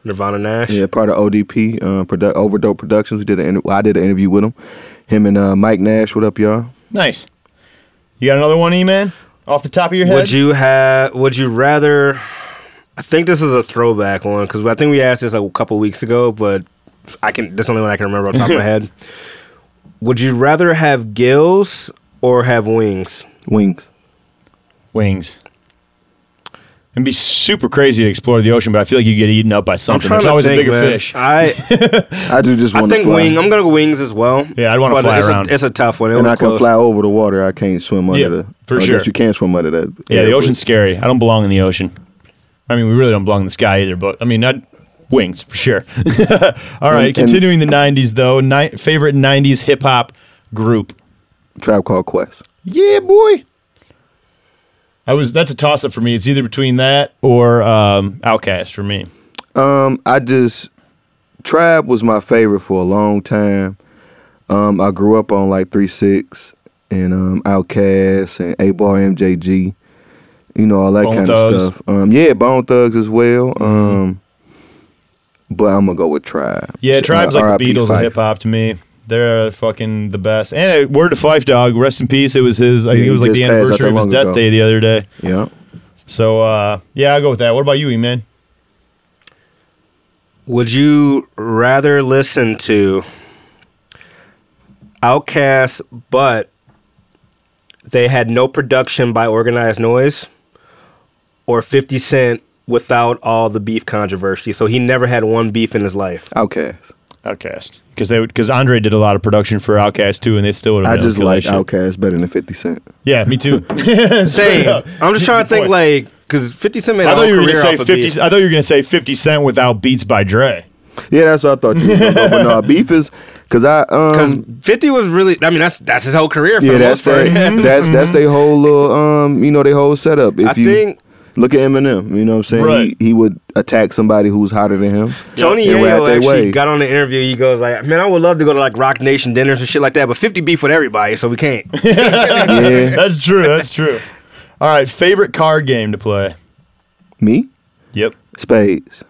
Nirvana Nash. Yeah, part of O D P, uh, produ- Overdope Productions. We did an inter- I did an interview with him. Him and uh, Mike Nash. What up, y'all? Nice. You got another one, E-Man? Off the top of your head? Would you have? Would you rather? I think this is a throwback one because I think we asked this like, a couple weeks ago, but I can. That's the only one I can remember off the top of my head. Would you rather have gills or have wings? Wings. Wings. It'd be super crazy to explore the ocean, but I feel like you get eaten up by something. There's always think, a bigger man. Fish. I I do just want to fly. I think wing. I'm gonna go wings as well. Yeah, I'd want to fly it's around. A, it's a tough one. It and I can close. Fly over the water. I can't swim under yeah, the. For sure. I guess you can swim under that. Yeah, yeah, the ocean's scary. I don't belong in the ocean. I mean, we really don't belong in the sky either. But I mean, I'd, wings for sure. All right, and, continuing and, the nineties though. Ni- favorite nineties hip hop group. Tribe Called Quest. Yeah, boy. I was. That's a toss-up for me. It's either between that or um, Outkast for me. Um, I just Tribe was my favorite for a long time. Um, I grew up on like Three Six and um, Outkast and Eight Ball M J G, you know all that Bone kind Thugs. Of stuff. Um, yeah, Bone Thugs as well. Mm-hmm. Um, but I'm gonna go with Tribe. Yeah, Tribe's uh, like R I P the Beatles of hip hop to me. They're fucking the best. And word to Fife Dog, rest in peace. It was his. I yeah, think it was like the anniversary of his death ago. Day the other day. Yeah. So uh, yeah, I'll go with that. What about you, E-Man? Would you rather listen to Outkast, but they had no production by Organized Noise or fifty Cent without all the beef controversy. So he never had one beef in his life. Outkast. Outkast. Because they would, because Andre did a lot of production for Outkast too, and they still would have I just like Outkast better than fifty Cent. Yeah, me too. Same. I'm just trying to think, like, because fifty Cent made a whole career off of beef. I thought you were going to say fifty Cent without Beats by Dre. Yeah, that's what I thought you were going to go. But no, beef is, because I... Because um, fifty was really, I mean, that's that's his whole career for yeah, the most part. Yeah, that, that's that's their whole little, um, you know, their whole setup. If I you, think... Look at Eminem, you know what I'm saying? Right. He, he would attack somebody who's hotter than him. Tony Yayo actually way. got on the interview. He goes like, man, I would love to go to like Rock Nation dinners and shit like that, but fifty beef with everybody, so we can't. Yeah. That's true, that's true. All right, favorite card game to play? Me? Yep. Spades.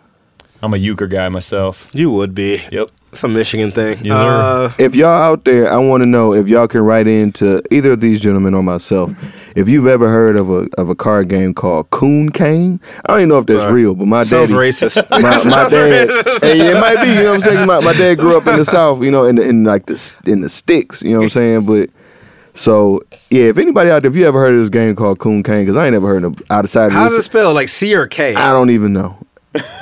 I'm a euchre guy myself. You would be. Yep. It's a Michigan thing. Yes, uh, if y'all out there, I want to know if y'all can write in to either of these gentlemen or myself. If you've ever heard of a of a card game called Coon Cane, I don't even know if that's uh, real, but my daddy, racist. My, my dad, and it might be. You know what I'm saying? My, my dad grew up in the South, you know, in the, in like the in the sticks. You know what I'm saying? But so yeah, if anybody out there, if you ever heard of this game called Coon Cane, because I ain't ever heard of outside. How's it spelled? Like C or K? I don't even know.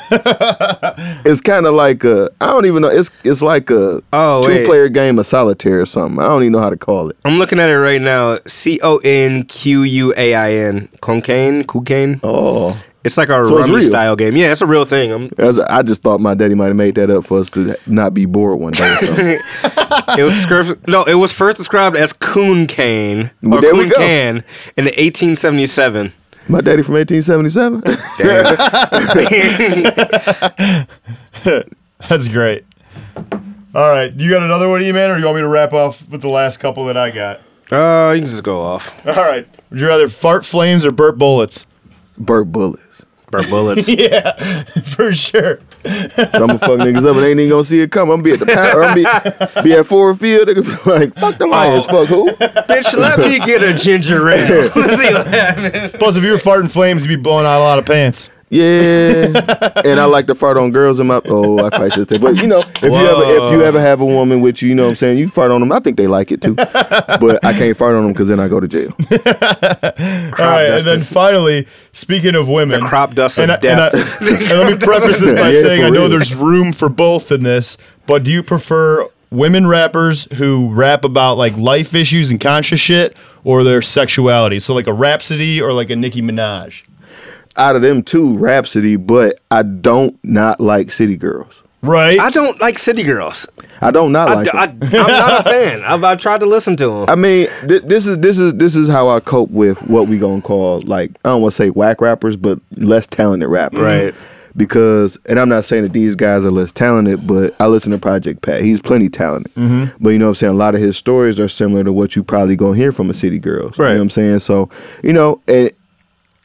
It's kind of like a I don't even know it's it's like a oh, two wait. player game of solitaire or something. I don't even know how to call it. I'm looking at it right now. C O N Q U A I N Cocaine, cocaine. Oh, it's like a so rummy style game. Yeah, it's a real thing. I'm, As a, I just thought my daddy might have made that up for us to not be bored one day. Or it was no, it was first described as Coon Cane or there Coon Can in eighteen seventy-seven. My daddy from eighteen seventy-seven. Damn. That's great. All right. You got another one, E-Man, or do you want me to wrap off with the last couple that I got? Uh, you can just go off. All right. Would you rather fart flames or burp bullets? Burp bullets. Burp bullets. Yeah, for sure. I'm gonna fuck niggas up and ain't even gonna see it come. I'm gonna be at the power. I'm gonna be, be at Ford Field. They're gonna be like, fuck the Lions, oh. fuck who? Bitch, let me get a ginger ale. Let's see what happens. Plus, if you were farting flames, you'd be blowing out a lot of pants. Yeah. And I like to fart on girls in my oh, I probably should say. But you know, if Whoa. you ever if you ever have a woman with you, you know what I'm saying, you fart on them. I think they like it too. But I can't fart on them because then I go to jail. All right, dusting. And then finally, speaking of women, the crop dust of and death. I, and, I, and let me preface this by yeah, saying I know real. there's room for both in this, but do you prefer women rappers who rap about like life issues and conscious shit or their sexuality? So like a Rhapsody or like a Nicki Minaj? Out of them two, Rhapsody, but I don't not like City Girls. Right? I don't like City Girls. I don't not like I, them. I, I'm not a fan. I've, I've tried to listen to them. I mean, th- this is this is this is how I cope with what we gonna call like I don't want to say whack rappers, but less talented rappers. Right. Because, and I'm not saying that these guys are less talented, but I listen to Project Pat. He's plenty talented. Mm-hmm. But you know what I'm saying? A lot of his stories are similar to what you probably gonna hear from a City Girls. Right. You know what I'm saying? So, you know, and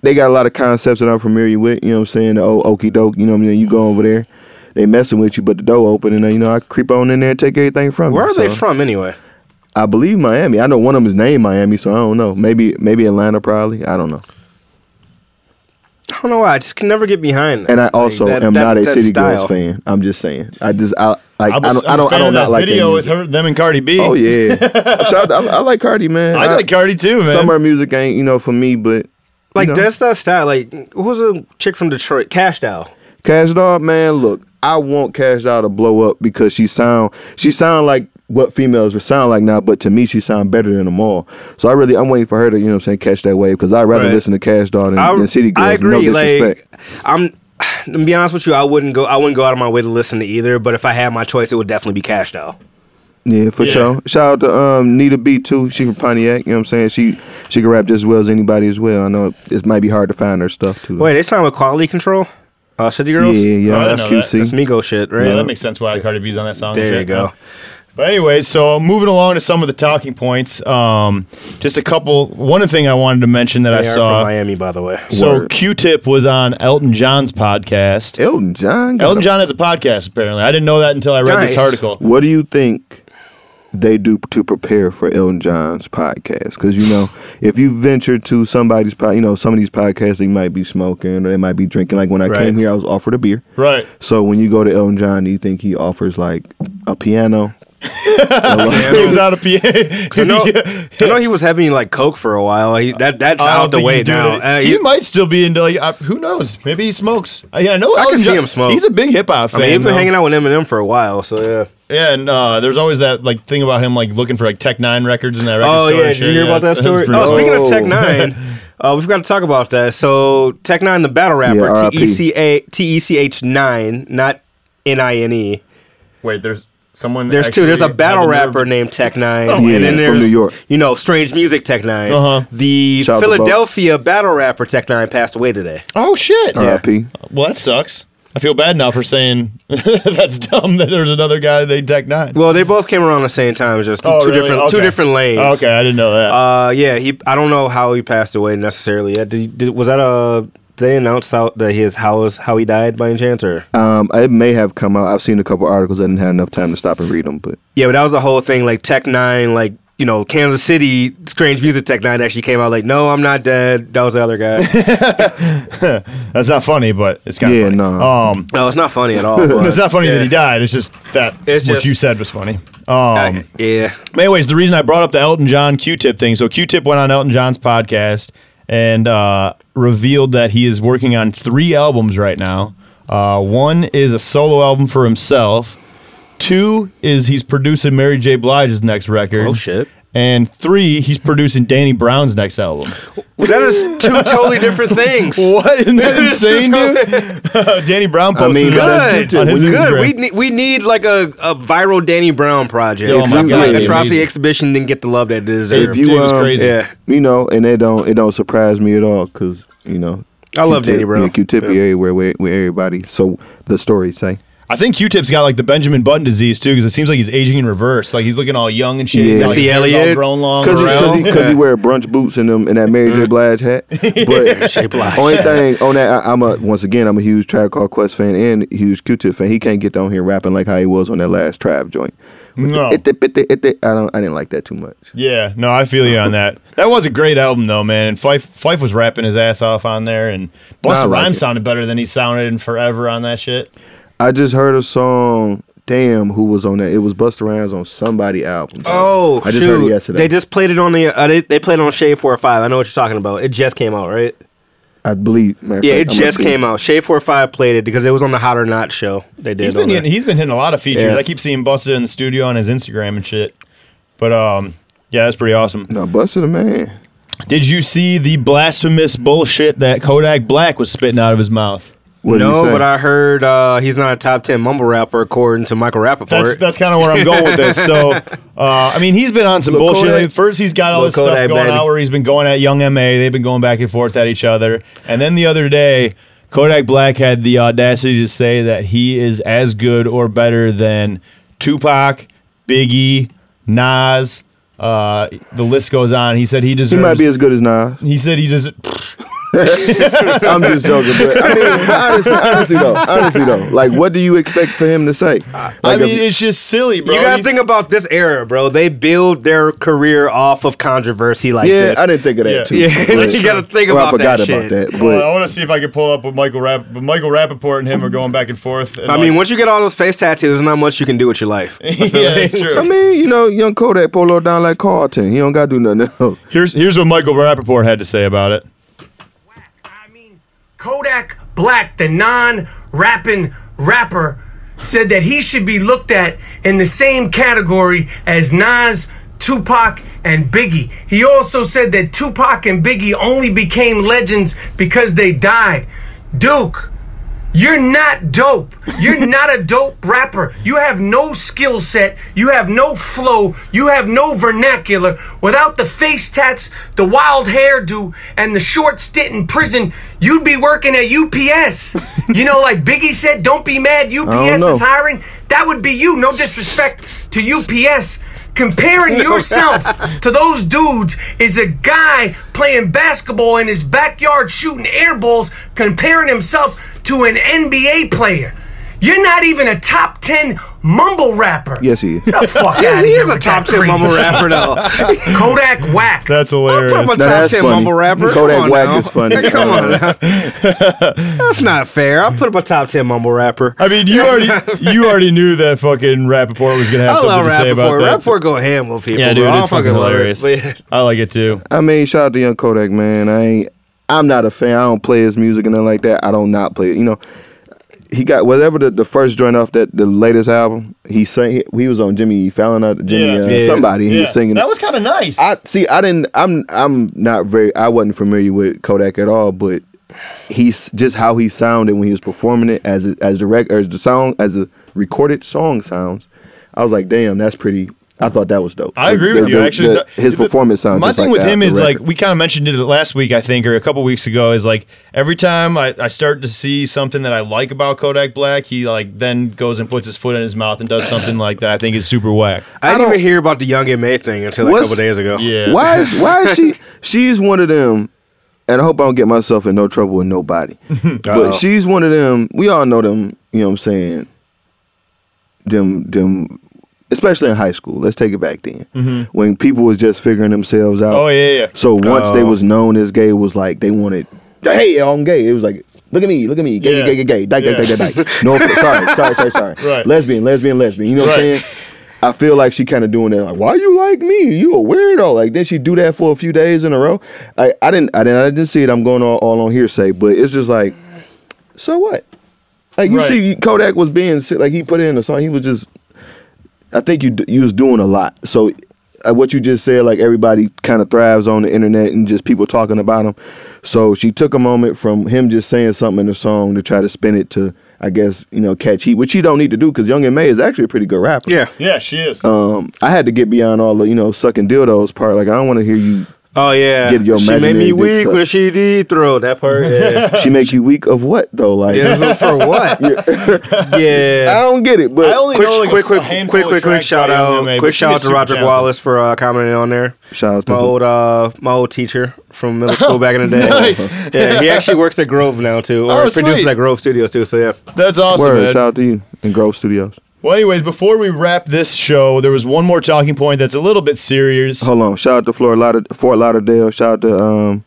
they got a lot of concepts that I'm familiar with, you know what I'm saying? The old okie doke, you know what I mean? You go over there, they messing with you, but the door open, and then, you know, I creep on in there and take everything from Where you. Where are so. they from, anyway? I believe Miami. I know one of them is named Miami, so I don't know. Maybe maybe Atlanta, probably. I don't know. I don't know why. I just can never get behind that. And I also like, that, am that, not that, a City style. Girls fan. I'm just saying. I just, I, like, I, was, I don't, I don't, I don't not like that video with her, them and Cardi B. Oh, yeah. so I, I, I like Cardi, man. I, I like Cardi, too, man. Some of her music ain't, you know, for me, but... Like, you know? That's that style. Like, who's a chick from Detroit? Cash Doll. Cash Doll, man, look, I want Cash Doll to blow up because she sound she sound like what females would sound like now, but to me, she sound better than them all. So I really, I'm waiting for her to, you know what I'm saying, catch that wave because I'd rather right. listen to Cash Doll than, I, than City Girls. I agree. No disrespect. Like, I'm... To be honest with you, I wouldn't go I wouldn't go out of my way to listen to either, but if I had my choice, it would definitely be Cash Doll. Yeah, for yeah. sure. Shout out to um, Nita B, too. She from Pontiac, you know what I'm saying? She she can rap just as well as anybody as well. I know it, it might be hard to find her stuff, too. Wait, they signed with Quality Control? Uh, City Girls? Yeah, yeah, oh, that's Q C. That. That's Migos shit, right? Yeah, that makes sense why Cardi B's on that song. There you shit, go. Man. But anyway, so moving along to some of the talking points, um, just a couple. One thing I wanted to mention that they I are saw from Miami, by the way. So Word. Q-Tip was on Elton John's podcast. Elton John? Elton John has a podcast, apparently. I didn't know that until I read nice. this article. What do you think they do to prepare for Elton John's podcast? Because, you know, if you venture to somebody's podcast, you know, some of these podcasts, they might be smoking or they might be drinking. Like when I right. came here, I was offered a beer. Right. So when you go to Elton John, do you think he offers like a piano? He was out of P A. I know, I know he was having like coke for a while. He, that that's out the way now. Uh, he, he might still be into like uh, who knows? Maybe he smokes. I, I know. I Elton can see John, him smoke. He's a big hip hop fan. I mean, he's been though. hanging out with Eminem for a while, so yeah. Yeah, and uh, there's always that like thing about him like looking for like Tech N nine ne records in that record oh, store. Oh yeah, did you hear yeah, about that story? Oh, cool. Speaking of Tech N nine ne, uh, we've got to talk about that. So Tech N nine ne, the battle rapper, yeah, T E C H nine, not N I N E. Wait, there's. Someone there's two. There's a battle rapper named Tech N nine ne, oh, yeah, and then there's from New York. You know, Strange Music Tech N nine ne. Uh-huh. The Shout Philadelphia battle rapper Tech N nine ne passed away today. Oh shit! Yeah. R I P. Well, that sucks. I feel bad now for saying that's dumb that there's another guy named Tech N nine ne. Well, they both came around the same time, just oh, two really? different okay. two different lanes. Oh, okay, I didn't know that. Uh, yeah, he. I don't know how he passed away necessarily. Did, he, did was that a? They announced out that his how is how he died by any chance, or um, it may have come out. I've seen a couple articles. I didn't have enough time to stop and read them, but yeah, but that was the whole thing. Like Tech N nine ne, like you know, Kansas City Strange Music Tech N nine ne actually came out like, no, I'm not dead. That was the other guy. That's not funny, but it's kind of yeah, funny. no, um, no, it's not funny at all. It's not funny yeah. that he died. It's just that it's what just, you said was funny. Um, uh, yeah. Anyways, the reason I brought up the Elton John Q-Tip thing. So Q-Tip went on Elton John's podcast and uh, revealed that he is working on three albums right now. Uh, one is a solo album for himself. Two is he's producing Mary J. Blige's next record. Oh, shit. And three, he's producing Danny Brown's next album. Well, that is two totally different things. What? Isn't that insane, dude? Danny Brown posted I mean, good. on his, on his good. Instagram. We need, we need like a, a viral Danny Brown project. Oh, my God. Like Atrocity Exhibition didn't get the love that it deserved. If you, it was um, crazy. Yeah. You know, and it don't, it don't surprise me at all because, you know. I love Danny Brown. Yeah, Q-Tip yeah. everywhere with, with everybody. So the story say. I think Q-Tip's got like the Benjamin Button disease too, because it seems like he's aging in reverse. Like he's looking all young and shit. Yeah, he's got, like, all grown long. Because he, he, he wear brunch boots and them and that Mary J. Blige hat. But only thing on that, I, I'm a once again I'm a huge Tribe Called Quest fan and huge Q-Tip fan. He can't get down here rapping like how he was on that last Tribe joint. No. I don't. I didn't like that too much. Yeah, no, I feel you on that. That was a great album though, man. And Fife, Fife was rapping his ass off on there, and Busta Rhymes sounded better than he sounded in forever on that shit. I just heard a song, damn, who was on that? It was Busta Rhymes on somebody album. Oh, I just shoot. heard it yesterday. They just played it on the, uh, they, they played it on Shade four five. I know what you're talking about. It just came out, right? I believe. Yeah, fact, it I'm just came out. Shade four five played it because it was on the Hot or Not show. They did. He's been, hitting, he's been hitting a lot of features. Yeah. I keep seeing Busta in the studio on his Instagram and shit. But um, yeah, that's pretty awesome. No, Busta the man. Did you see the blasphemous bullshit that Kodak Black was spitting out of his mouth? What no, but I heard uh, he's not a top ten mumble rapper according to Michael Rappaport. That's, that's kind of where I'm going with this. So, uh, I mean, he's been on some Look bullshit. Kodak. First, he's got all Look this Kodak, stuff going baby. out where he's been going at Young M A. They've been going back and forth at each other. And then the other day, Kodak Black had the audacity to say that he is as good or better than Tupac, Biggie, Nas. Uh, the list goes on. He said he deserves... He might be as good as Nas. He said he deserves... I'm just joking, but I mean, honestly, honestly though, honestly though, like, what do you expect for him to say? Like, I mean, a, it's just silly, bro. You gotta you, think about this era, bro. They build their career off of controversy, like yeah, this. I didn't think of that yeah. too. Yeah, you gotta think well, about, I forgot that about that. But well, I want to see if I can pull up with Michael Rapp, Michael Rappaport and him are going back and forth. And I like, mean, once you get all those face tattoos, there's not much you can do with your life. yeah, that's true. I mean, you know, young Kodak polo down like Carlton. He don't gotta do nothing else. Here's here's what Michael Rappaport had to say about it. Kodak Black, the non-rapping rapper, said that he should be looked at in the same category as Nas, Tupac, and Biggie. He also said that Tupac and Biggie only became legends because they died. Duke, you're not dope. You're not a dope rapper. You have no skill set. You have no flow. You have no vernacular. Without the face tats, the wild hairdo, and the short stint in prison, you'd be working at U P S. You know, like Biggie said, don't be mad. U P S is hiring. That would be you. No disrespect to U P S. Comparing yourself to those dudes is a guy playing basketball in his backyard shooting air balls, comparing himself to an N B A player. You're not even a top ten mumble rapper. Yes, he is. Get the fuck out of here. He is a top ten mumble rapper, though. Kodak Whack. That's hilarious. I'll put him a top that's ten funny. Mumble rapper. Kodak Whack now. Is funny. Come on now. That's not fair. I'll put him a top ten mumble rapper. I mean, you already you already knew that fucking Rappaport was going to have I'll something to say about that. Rappaport go ham with people. Yeah, dude, bro. It's fucking hilarious. It. I like it, too. I mean, shout out to Young Kodak, man. I ain't, I'm not a fan. I don't play his music and nothing like that. I don't not play it. You know, he got whatever the, the first joint off that the latest album. He sang. He, he was on Jimmy Fallon, uh, Jimmy yeah, uh, yeah, somebody. Yeah. He was singing. That was kind of nice. I see. I didn't. I'm. I'm not very. I wasn't familiar with Kodak at all, but he's just how he sounded when he was performing it as a, as the rec, or as the song as a recorded song sounds. I was like, damn, that's pretty. I thought that was dope. I agree with the, you. The, actually, the, his performance sounds. My thing like with him is record. Like we kind of mentioned it last week, I think, or a couple weeks ago. Is like every time I, I start to see something that I like about Kodak Black, he like then goes and puts his foot in his mouth and does something like that. I think is super whack. I, I didn't even hear about the Young M A thing until like a couple days ago. Yeah. Why is why is she? She's one of them. And I hope I don't get myself in no trouble with nobody. But she's one of them. We all know them. You know what I'm saying? Them them. Especially in high school. Let's take it back then. Mm-hmm. When people was just figuring themselves out. Oh, yeah, yeah. So once oh. they was known as gay, it was like, they wanted, hey, I'm gay. It was like, look at me, look at me. Gay, yeah. gay, gay, gay. Dyke, yeah. dyke, dyke, dyke, dyke. No, sorry, sorry, sorry, sorry. Right. Lesbian, lesbian, lesbian. You know what right. I'm saying? I feel like she kind of doing that. Like, why you like me? You a weirdo. Like, then she do that for a few days in a row. I, I, didn't, I, didn't, I didn't see it. I'm going all, all on hearsay. But it's just like, so what? Like, you right. see, Kodak was being sick. Like, he put in a song. He was just... I think you you was doing a lot. So uh, what you just said, like everybody kind of thrives on the internet and just people talking about him. So she took a moment from him just saying something in the song to try to spin it to, I guess, you know, catch heat, which you don't need to do because Young M A is actually a pretty good rapper. Yeah, yeah, she is. Um, I had to get beyond all the, you know, sucking dildos part. Like, I don't want to hear you. Oh, yeah. Get your she made me weak when she did throw that part. Yeah. She make you weak of what, though? Like, yeah, so for what? Yeah. yeah. I don't get it, but... I only quick, know, like, quick, a quick, quick, quick, quick, quick shout-out. Quick but shout-out to Roderick Wallace for uh, commenting on there. Shout-out to my old, uh, my old teacher from middle school back in the day. Nice. Yeah, he actually works at Grove now, too. Or oh, produces at Grove Studios, too, so yeah. That's awesome, Word, man. Shout-out to you in Grove Studios. Well, anyways, before we wrap this show, there was one more talking point that's a little bit serious. Hold on. Shout out to Fort Lauderdale. Fort Lauderdale. Shout out to um,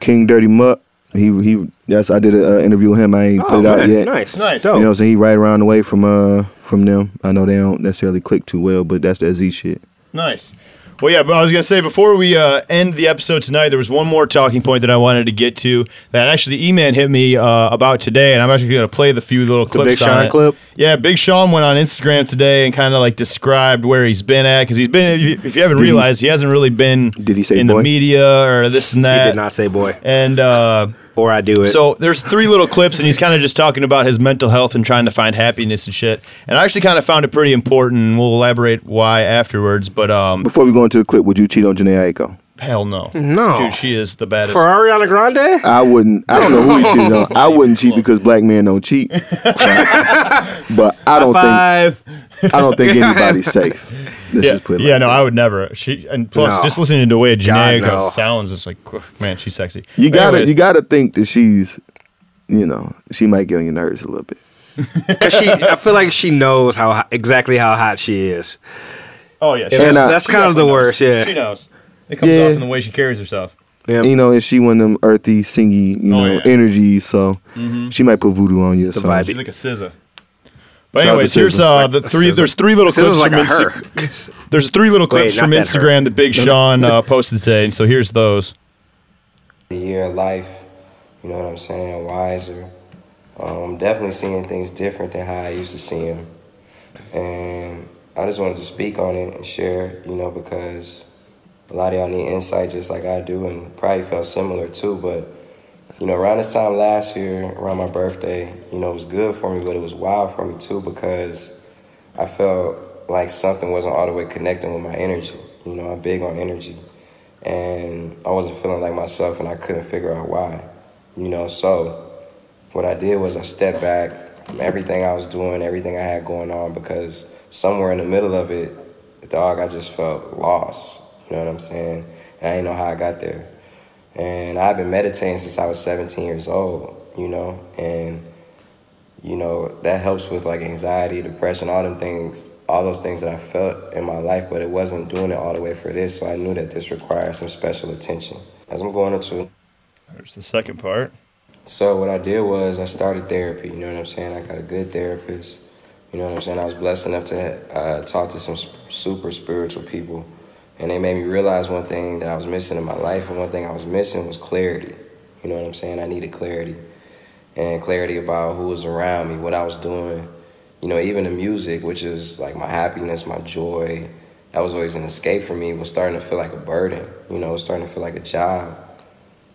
King Dirty Mutt. He he. Yes, I did an uh, interview with him. I ain't oh, put it man. out yet. Nice, nice. You know what I'm saying? He right around the way from uh from them. I know they don't necessarily click too well, but that's that Z shit. Nice. Well, yeah, but I was going to say, before we uh, end the episode tonight, there was one more talking point that I wanted to get to that actually E-Man hit me uh, about today, and I'm actually going to play the few little clips on it. Big Sean clip? Yeah, Big Sean went on Instagram today and kind of, like, described where he's been at, because he's been, if you haven't realized, he hasn't really been in the media or this and that. He did not say boy. And, uh... Or I do it. So there's three little clips, and he's kind of just talking about his mental health and trying to find happiness and shit. And I actually kind of found it pretty important, and we'll elaborate why afterwards. But um, before we go into the clip, would you cheat on Jhené Aiko? Hell no. No. Dude, she is the baddest. For Ariana Grande? I wouldn't. I don't know who he cheated on. I wouldn't cheat because black men don't cheat. But I don't High think... Five. I don't think anybody's safe. Let's yeah, just put it yeah like no, that. I would never. She and plus, no. just listening to the way Jhené Aiko sounds, it's like, man, she's sexy. You but gotta, anyways. you gotta think that she's, you know, she might get on your nerves a little bit. Cause she, I feel like she knows how exactly how hot she is. Oh yeah, she and I, that's kind of the knows. worst. Yeah, she knows. It comes yeah. off in the way she carries herself. Yep. You know, and she one of them earthy, singy, you oh, know, yeah. energies. So mm-hmm. she might put voodoo on you. So she's like a scissor. But anyways, here's uh, the three. There's three little clips like from Insta- There's three little clips Wait, from that Instagram her. that Big Sean uh, posted today. And so here's those. The year of life, you know what I'm saying? Wiser. Um, definitely seeing things different than how I used to see them, and I just wanted to speak on it and share, you know, because a lot of y'all need insight just like I do, and probably felt similar too, but. You know, around this time last year, around my birthday, you know, it was good for me, but it was wild for me too because I felt like something wasn't all the way connecting with my energy. You know, I'm big on energy, and I wasn't feeling like myself, and I couldn't figure out why. You know, so what I did was I stepped back from everything I was doing, everything I had going on, because somewhere in the middle of it, dog, I just felt lost. You know what I'm saying? And I didn't know how I got there. And I've been meditating since I was seventeen years old, you know, and you know, that helps with like anxiety, depression, all them things, all those things that I felt in my life, but it wasn't doing it all the way for this. So I knew that this required some special attention. As I'm going into, there's the second part. So what I did was I started therapy. You know what I'm saying? I got a good therapist. You know what I'm saying? I was blessed enough to uh, talk to some super spiritual people, and they made me realize one thing that I was missing in my life, and one thing I was missing was clarity. You know what I'm saying? I needed clarity, and clarity about who was around me, what I was doing. You know, even the music, which is like my happiness, my joy, that was always an escape for me, was starting to feel like a burden. You know, it was starting to feel like a job.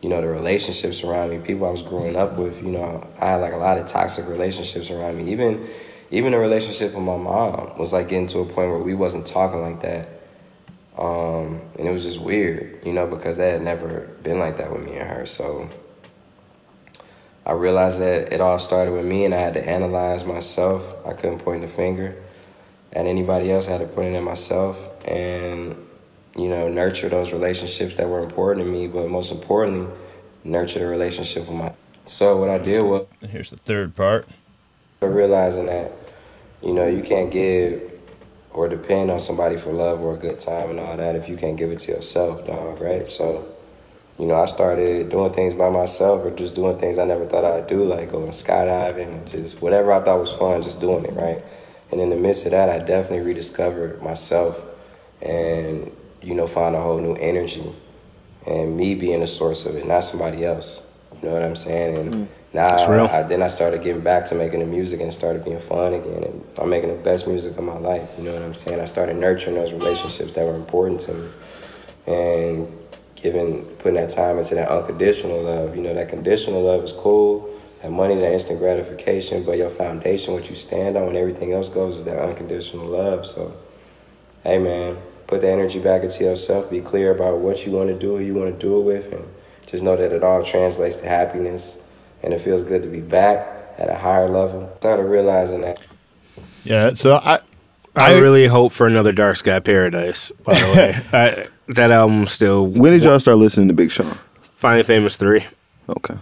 You know, the relationships around me, people I was growing up with, you know, I had like a lot of toxic relationships around me. Even even the relationship with my mom was like getting to a point where we wasn't talking like that. Um, and it was just weird, you know, because that had never been like that with me and her. So I realized that it all started with me, and I had to analyze myself. I couldn't point the finger at anybody else. I had to point it at myself and, you know, nurture those relationships that were important to me, but most importantly, nurture the relationship with my... So what I did was... Here's the third part. Realizing that, you know, you can't give or depend on somebody for love or a good time and all that if you can't give it to yourself, dog, right? So, you know, I started doing things by myself, or just doing things I never thought I'd do, like going skydiving, just whatever I thought was fun, just doing it, right? And in the midst of that, I definitely rediscovered myself and, you know, found a whole new energy and me being the source of it, not somebody else. You know what I'm saying? And mm. now I, I, then I started getting back to making the music, and it started being fun again. And I'm making the best music of my life. You know what I'm saying? I started nurturing those relationships that were important to me, and giving, putting that time into that unconditional love. You know, that conditional love is cool, that money, that instant gratification, but your foundation, what you stand on, and everything else goes, is that unconditional love. So, hey man, put the energy back into yourself. Be clear about what you want to do, who you want to do it with, and just know that it all translates to happiness, and it feels good to be back at a higher level. Started realizing that. Yeah, so I... I, I really hope for another Dark Sky Paradise, by the way. I, that album still... When did y'all start listening to Big Sean? Finally Famous three. Okay.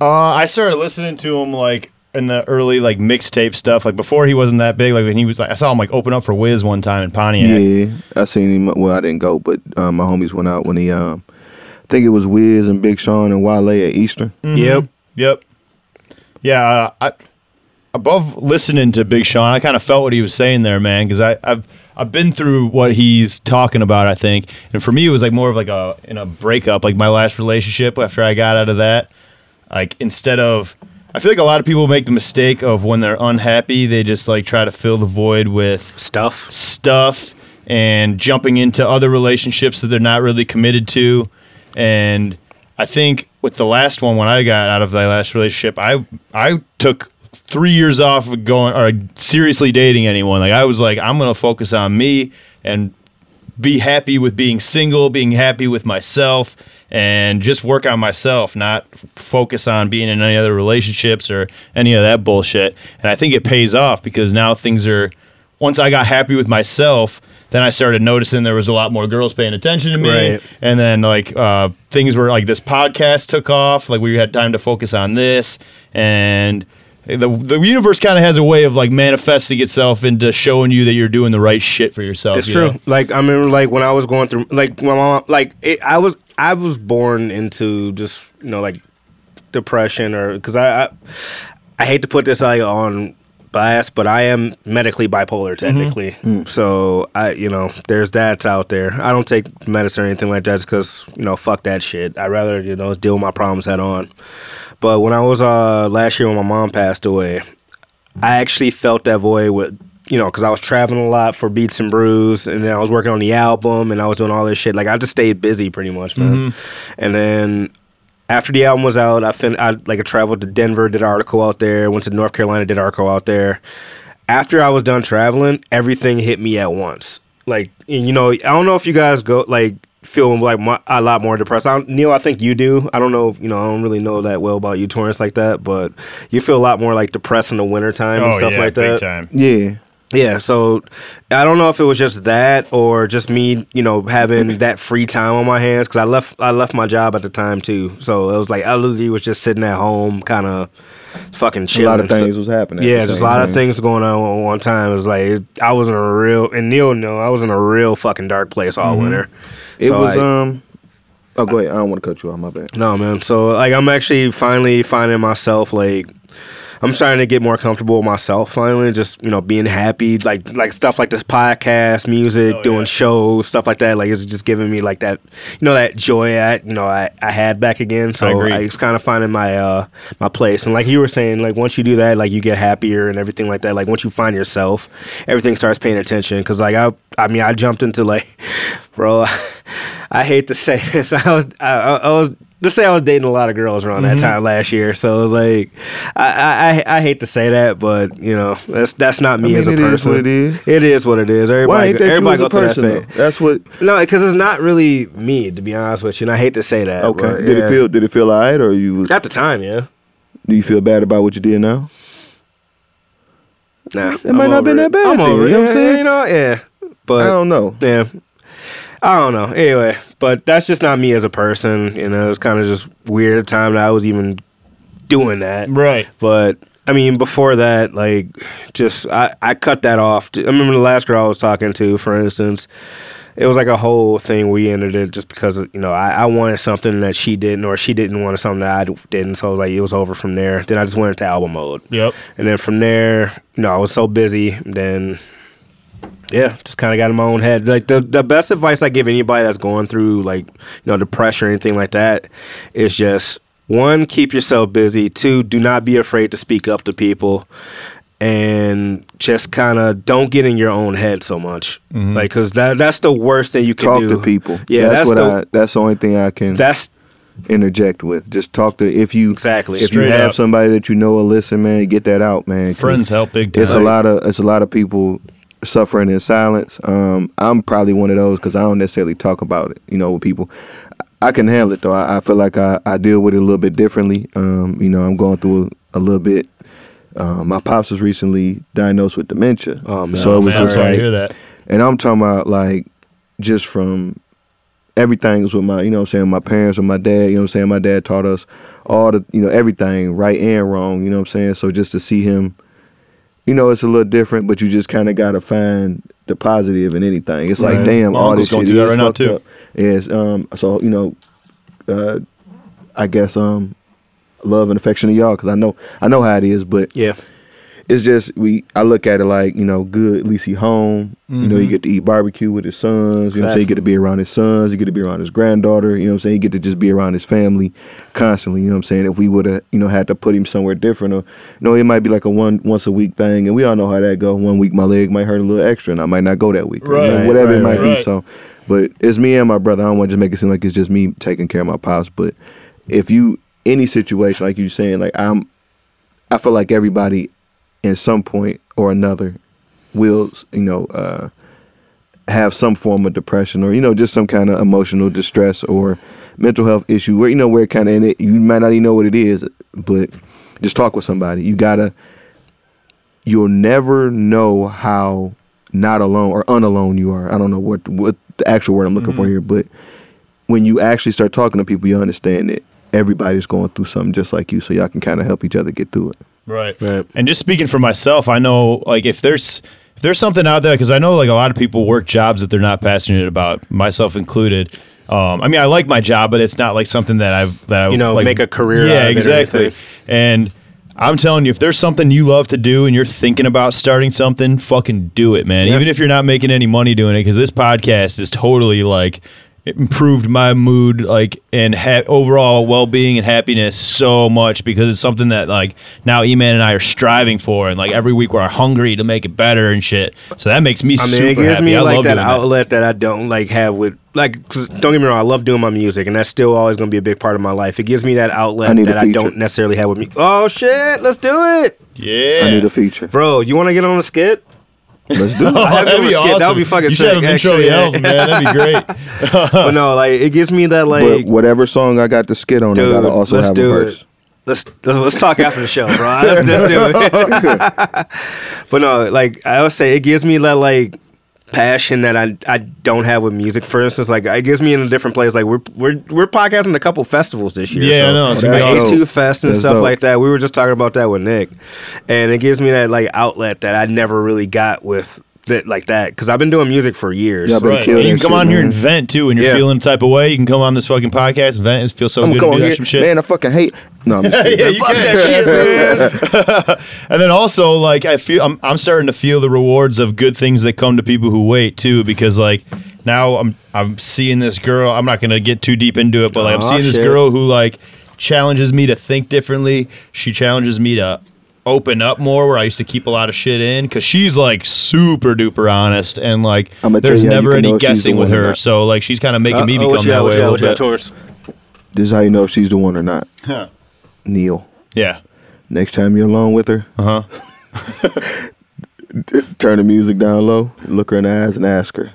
Uh, I started listening to him, like, in the early, like, mixtape stuff. Like, before he wasn't that big. Like, when he was, like... I saw him, like, open up for Wiz one time in Pontiac. Yeah, I seen him... Well, I didn't go, but um, my homies went out when he... Um, I think it was Wiz and Big Sean and Wale at Eastern. Mm-hmm. Yep. Yep. Yeah, uh, I... Above listening to Big Sean, I kind of felt what he was saying there, man, because I've I've been through what he's talking about, I think. And for me, it was like more of like a in a breakup, like my last relationship after I got out of that. Like, instead of, I feel like a lot of people make the mistake of when they're unhappy, they just like try to fill the void with stuff, stuff, and jumping into other relationships that they're not really committed to. And I think with the last one, when I got out of that last relationship, I I took three years off of going or seriously dating anyone. Like, I was like, I'm gonna focus on me and be happy with being single, being happy with myself, and just work on myself, not focus on being in any other relationships or any of that bullshit. And I think it pays off, because now things are, once I got happy with myself, then I started noticing there was a lot more girls paying attention to me. Right. And then, like, uh, things were like, this podcast took off, like we had time to focus on this. And The the universe kind of has a way of like manifesting itself into showing you that you're doing the right shit for yourself. It's you true. Know? Like, I remember, like, when I was going through, like, my mom, like, it, I was I was born into just, you know, like, depression, or because I, I I hate to put this like on bias, but I am medically bipolar technically. Mm-hmm. Mm. So I, you know, there's that's out there. I don't take medicine or anything like that because, you know, fuck that shit. I rather, you know, deal with my problems head on. But when I was uh, last year when my mom passed away, I actually felt that void with, you know, because I was traveling a lot for Beats and Brews, and then I was working on the album, and I was doing all this shit. Like, I just stayed busy pretty much, man. Mm-hmm. And then after the album was out, I, fin- I like I traveled to Denver, did an article out there, went to North Carolina, did an article out there. After I was done traveling, everything hit me at once. Like, and, you know, I don't know if you guys go, like, feeling like my, a lot more depressed. I don't, Neil, I think you do. I don't know, you know, I don't really know that well about you, Torrance, like that, but you feel a lot more like depressed in the wintertime and oh, stuff yeah, like that. Big time. Yeah. Yeah, so I don't know if it was just that or just me, you know, having that free time on my hands, because I left I left my job at the time too. So it was like I literally was just sitting at home, kind of fucking chilling. A lot of things so, was happening. Yeah, just a lot time. of things going on at one time. It was like it, I was in a real and Neil knew I was in a real fucking dark place all mm-hmm. winter. It so was like, um. Oh, go ahead. I don't want to cut you off. My bad. No, man. So like, I'm actually finally finding myself like. I'm starting to get more comfortable with myself finally, just, you know, being happy, like like stuff like this podcast, music, oh, doing yeah. shows, stuff like that. Like, it's just giving me, like, that, you know, that joy I, you know, I, I had back again. So I, I was kind of finding my uh, my place. And like you were saying, like, once you do that, like, you get happier and everything like that. Like, once you find yourself, everything starts paying attention. Because, like, I, I mean, I jumped into, like, bro, I hate to say this. I was, I, I was. Just say I was dating a lot of girls around mm-hmm. that time last year, so it was like, I, I I hate to say that, but you know that's that's not me I mean, as a it person. It is what it is. It is what it is. Everybody, Why ain't that everybody you as a person, that though? That's what. No, because it's not really me, to be honest with you. And I hate to say that. Okay. But, did yeah. it feel? Did it feel alright, or you? At the time, yeah. Do you feel bad about what you did now? Nah, it I'm might not been that bad. I'm over it. You know what I'm saying? You know, yeah. But I don't know. Yeah. I don't know. Anyway, but that's just not me as a person. You know, it's kind of just weird at the time that I was even doing that. Right. But, I mean, before that, like, just, I, I cut that off. I remember the last girl I was talking to, for instance, it was like a whole thing we ended it just because, you know, I, I wanted something that she didn't or she didn't want something that I didn't. So, it was like, it was over from there. Then I just went into album mode. Yep. And then from there, you know, I was so busy. Then... yeah, just kind of got in my own head. Like, the, the best advice I give anybody that's going through, like, you know, depression or anything like that is just, one, keep yourself busy. Two, do not be afraid to speak up to people. And just kind of don't get in your own head so much. Mm-hmm. Like, because that, that's the worst thing you can talk do. Talk to people. Yeah, that's, that's what the, I, that's the only thing I can that's, interject with. Just talk to, if you, exactly. if you have up. somebody that you know will listen, man, get that out, man. Friends help big time. It's a lot of, it's a lot of people... suffering in silence. Um, I'm probably one of those because I don't necessarily talk about it, you know, with people. I can handle it, though. I, I feel like I, I deal with it a little bit differently. Um, you know, I'm going through a, a little bit. Um, my pops was recently diagnosed with dementia. Oh, man. So it was man, just like, hear that. And I'm talking about, like, just from everything was with my, you know what I'm saying, my parents and my dad, you know what I'm saying? My dad taught us all the, you know, everything, right and wrong, you know what I'm saying? So just to see him, you know, it's a little different, but you just kind of got to find the positive in anything. It's right. like, damn, all this shit do that is right fucked now too. Up. Yes, um, so, you know, uh, I guess um, love and affection to y'all because I know, I know how it is, but yeah. it's just, we. I look at it like, you know, good, at least he home. Mm-hmm. You know, you get to eat barbecue with his sons. You know exactly. what I'm saying? You get to be around his sons. You get to be around his granddaughter. You know what I'm saying? You get to just be around his family constantly. You know what I'm saying? If we would have, you know, had to put him somewhere different or, you know, it might be like a one once a week thing. And we all know how that go. One week my leg might hurt a little extra and I might not go that week. Right, you know, whatever right, it might right. be. So, but it's me and my brother. I don't want to just make it seem like it's just me taking care of my pops. But if you, any situation, like you saying, like I'm, I feel like everybody at some point or another will, you know, uh, have some form of depression or, you know, just some kind of emotional distress or mental health issue where, you know, where it kind of, you might not even know what it is, but just talk with somebody. You gotta, you'll never know how not alone or unalone you are. I don't know what, what the actual word I'm looking mm-hmm. for here, but when you actually start talking to people, you understand that everybody's going through something just like you, so y'all can kind of help each other get through it. Right. right. And just speaking for myself, I know, like, if there's if there's something out there, because I know, like, a lot of people work jobs that they're not passionate about, myself included. Um, I mean, I like my job, but it's not, like, something that I've... that I, you know, like, make a career yeah, out of Yeah, exactly. And I'm telling you, if there's something you love to do and you're thinking about starting something, fucking do it, man. Yeah. Even if you're not making any money doing it, because this podcast is totally, like... it improved my mood, like, and ha- overall well-being and happiness so much because it's something that, like, now Eman and I are striving for, and, like, every week we're hungry to make it better and shit. So that makes me I mean, super happy. It gives happy. me I like that outlet that. that I don't like have with. Like, 'cause don't get me wrong, I love doing my music, and that's still always going to be a big part of my life. It gives me that outlet I that I don't necessarily have with me. Oh shit, let's do it! Yeah, I need a feature, bro. You want to get on a skit? Let's do it. Oh, I that'd be skit. Awesome. That would be fucking you sick. You should have intro the album, man. That'd be great. But no, like, it gives me that, like... but whatever song I got the skit on, dude, I gotta also have a verse. Let's, let's talk after the show, bro. Let's, let's do it. But no, like, I would say it gives me that, like... passion that I I don't have with music. For instance, like it gets me in a different place. Like we're we're we're podcasting a couple festivals this year. Yeah, so, no, it's like A two Fest and that's stuff dope. Like that. We were just talking about that with Nick, and it gives me that like outlet that I never really got with. That, like that, because I've been doing music for years. Yeah, right. You can come shit, on man. Here and vent too when you're yeah. feeling the type of way. You can come on this fucking podcast and vent. It feels so I'm good to do here. That some shit. Man, I fucking hate. No, I'm just kidding. Yeah, you fuck that shit, man. And then also, like, I feel I'm I'm starting to feel the rewards of good things that come to people who wait too, because like now I'm I'm seeing this girl. I'm not gonna get too deep into it, but like I'm oh, seeing shit. This girl who like challenges me to think differently. She challenges me to. Open up more where I used to keep a lot of shit in because she's like super duper honest and like there's you, never any guessing with her. So like she's kind of making uh, me become oh, that way a little bit. This is how you know if she's the one or not. Huh. Neil. Yeah. Next time you're alone with her, uh huh. turn the music down low, look her in the eyes, and ask her,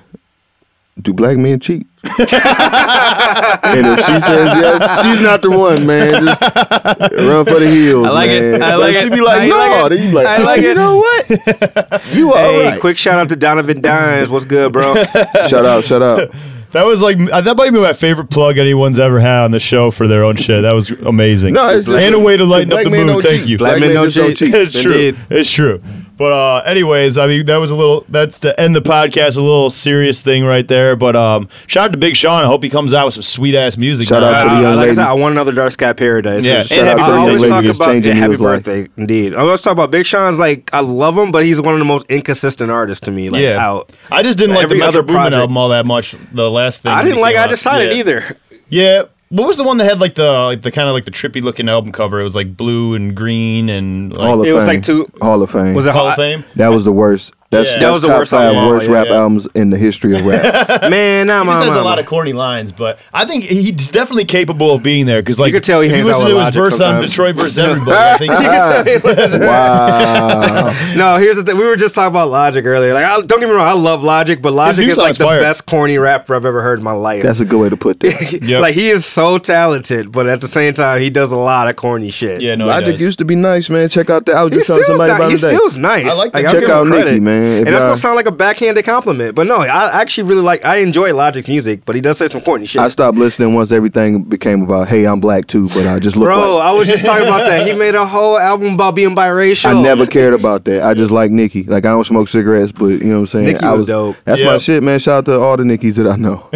"Do black men cheat?" And if she says yes, she's not the one, man. Just run for the hills. I like man. It. I like, like it. She be like, no. Like then you like, I like you it. Know what? You are hey, right. Quick shout out to Donovan Dines. What's good, bro? Shout out, shout out. That was like that might be my favorite plug anyone's ever had on the show for their own shit. That was amazing. No, it's just and a way to lighten up the mood. Thank cheat. You. Black, black men don't cheat. Cheat. It's Indeed. True. It's true. But uh, anyways, I mean that was a little. That's to end the podcast. A little serious thing right there. But um, shout out to Big Sean. I hope he comes out with some sweet ass music. Shout out to the young uh, lady. Like I said, I want another Dark Sky Paradise. Yeah, shout out to the young lady. Talk about, yeah, happy birthday, life. Indeed. I'm gonna talk about Big Sean's. Like I love him, but he's one of the most inconsistent artists to me. Like yeah. out. I just didn't like the Metro Boomin album all that much. The last thing I didn't like. I decided yeah. either. Yeah. What was the one that had like the like the kind of like the trippy looking album cover? It was like blue and green and like, Hall of it Fame. Was like two Hall of Fame. Was it Hall I, of Fame? That was the worst. That's, yeah. that's that was the top worst five album. Worst yeah, rap yeah. albums in the history of rap. Man, nah, he just has a lot of corny lines, but I think he's definitely capable of being there because like you could tell he hangs out with Logic sometimes. If you listen to his verse on Detroit versus everybody, I think. You can tell he wow. No, here's the thing. We were just talking about Logic earlier. Like, I, don't get me wrong, I love Logic, but Logic is like the fire. Best corny rapper I've ever heard in my life. That's a good way to put that. Yep. Like he is so talented, but at the same time, he does a lot of corny shit. Yeah, no, Logic used to be nice, man. Check out that. I was just telling somebody about it. He still's nice. I like that. Check out Nicki, man. And that's going to sound like a backhanded compliment. But no, I actually really like, I enjoy Logic's music, but he does say some corny shit. I stopped listening once everything became about, hey, I'm black too, but I just look Bro, like. Bro, I was just talking about that. He made a whole album about being biracial. I never cared about that. I just like Nicki. Like, I don't smoke cigarettes, but you know what I'm saying? Nicki I was, was dope. That's yep. my shit, man. Shout out to all the Nickis that I know.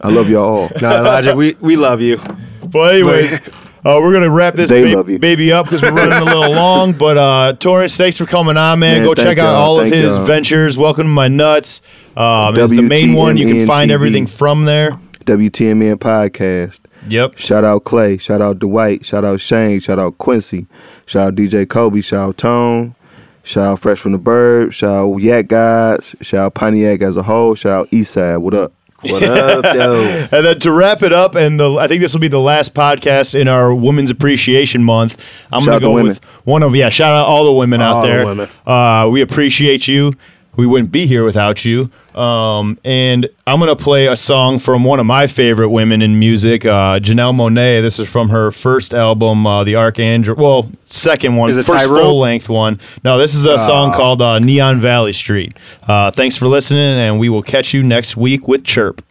I love y'all all. Nah, Logic, we, we love you. But anyways. Uh, we're going to wrap this ba- baby up because we're running a little long. But, uh, Torrance, thanks for coming on, man. man Go check out all of his y'all. ventures. Welcome to My Nuts. Um, it's the main one. You can find everything from there. W T M N Podcast. Yep. Shout out Clay. Shout out Dwight. Shout out Shane. Shout out Quincy. Shout out D J Kobe. Shout out Tone. Shout out Fresh from the Bird. Shout out Yak Guys. Shout out Pontiac as a whole. Shout out Eastside. What up? What up, yo? And then to wrap it up, and the I think this will be the last podcast in our Women's Appreciation Month. I'm shout gonna go with one of yeah. Shout out all the women all out there. The women. Uh, we appreciate you. We wouldn't be here without you. Um, and I'm gonna play a song from one of my favorite women in music, uh, Janelle Monáe. This is from her first album, uh, the Archangel. Well, second one, is it first full length one. No, this is a uh, song called uh, "Neon Valley Street." Uh, thanks for listening, and we will catch you next week with Chirp.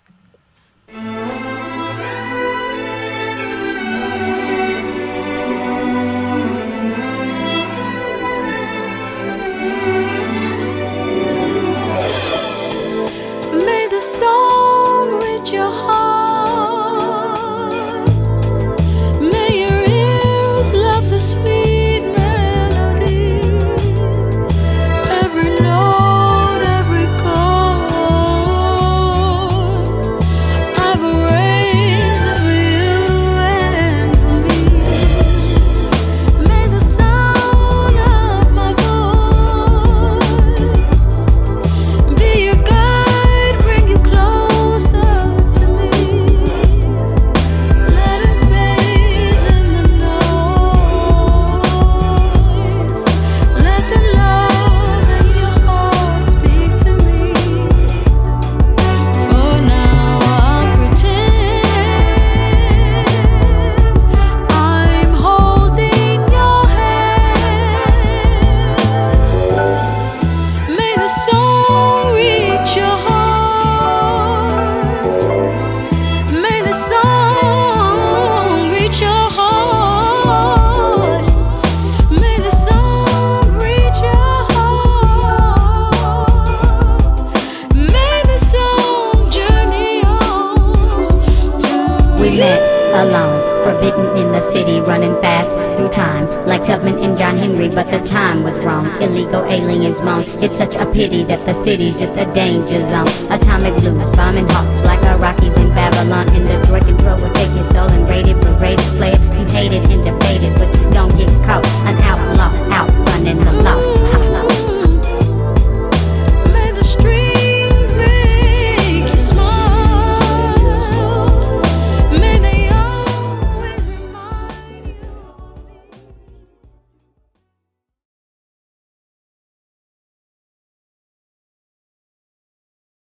Living in the city, running fast through time, like Tubman and John Henry, but the time was wrong. Illegal aliens moan. It's such a pity that the city's just a danger zone. Atomic blues, bombing hearts like Iraqis in Babylon. And the Georgian pro would take your soul and raid it, parade it, slay it, you hate it and debate it, but you don't get caught. An outlaw, out running the law.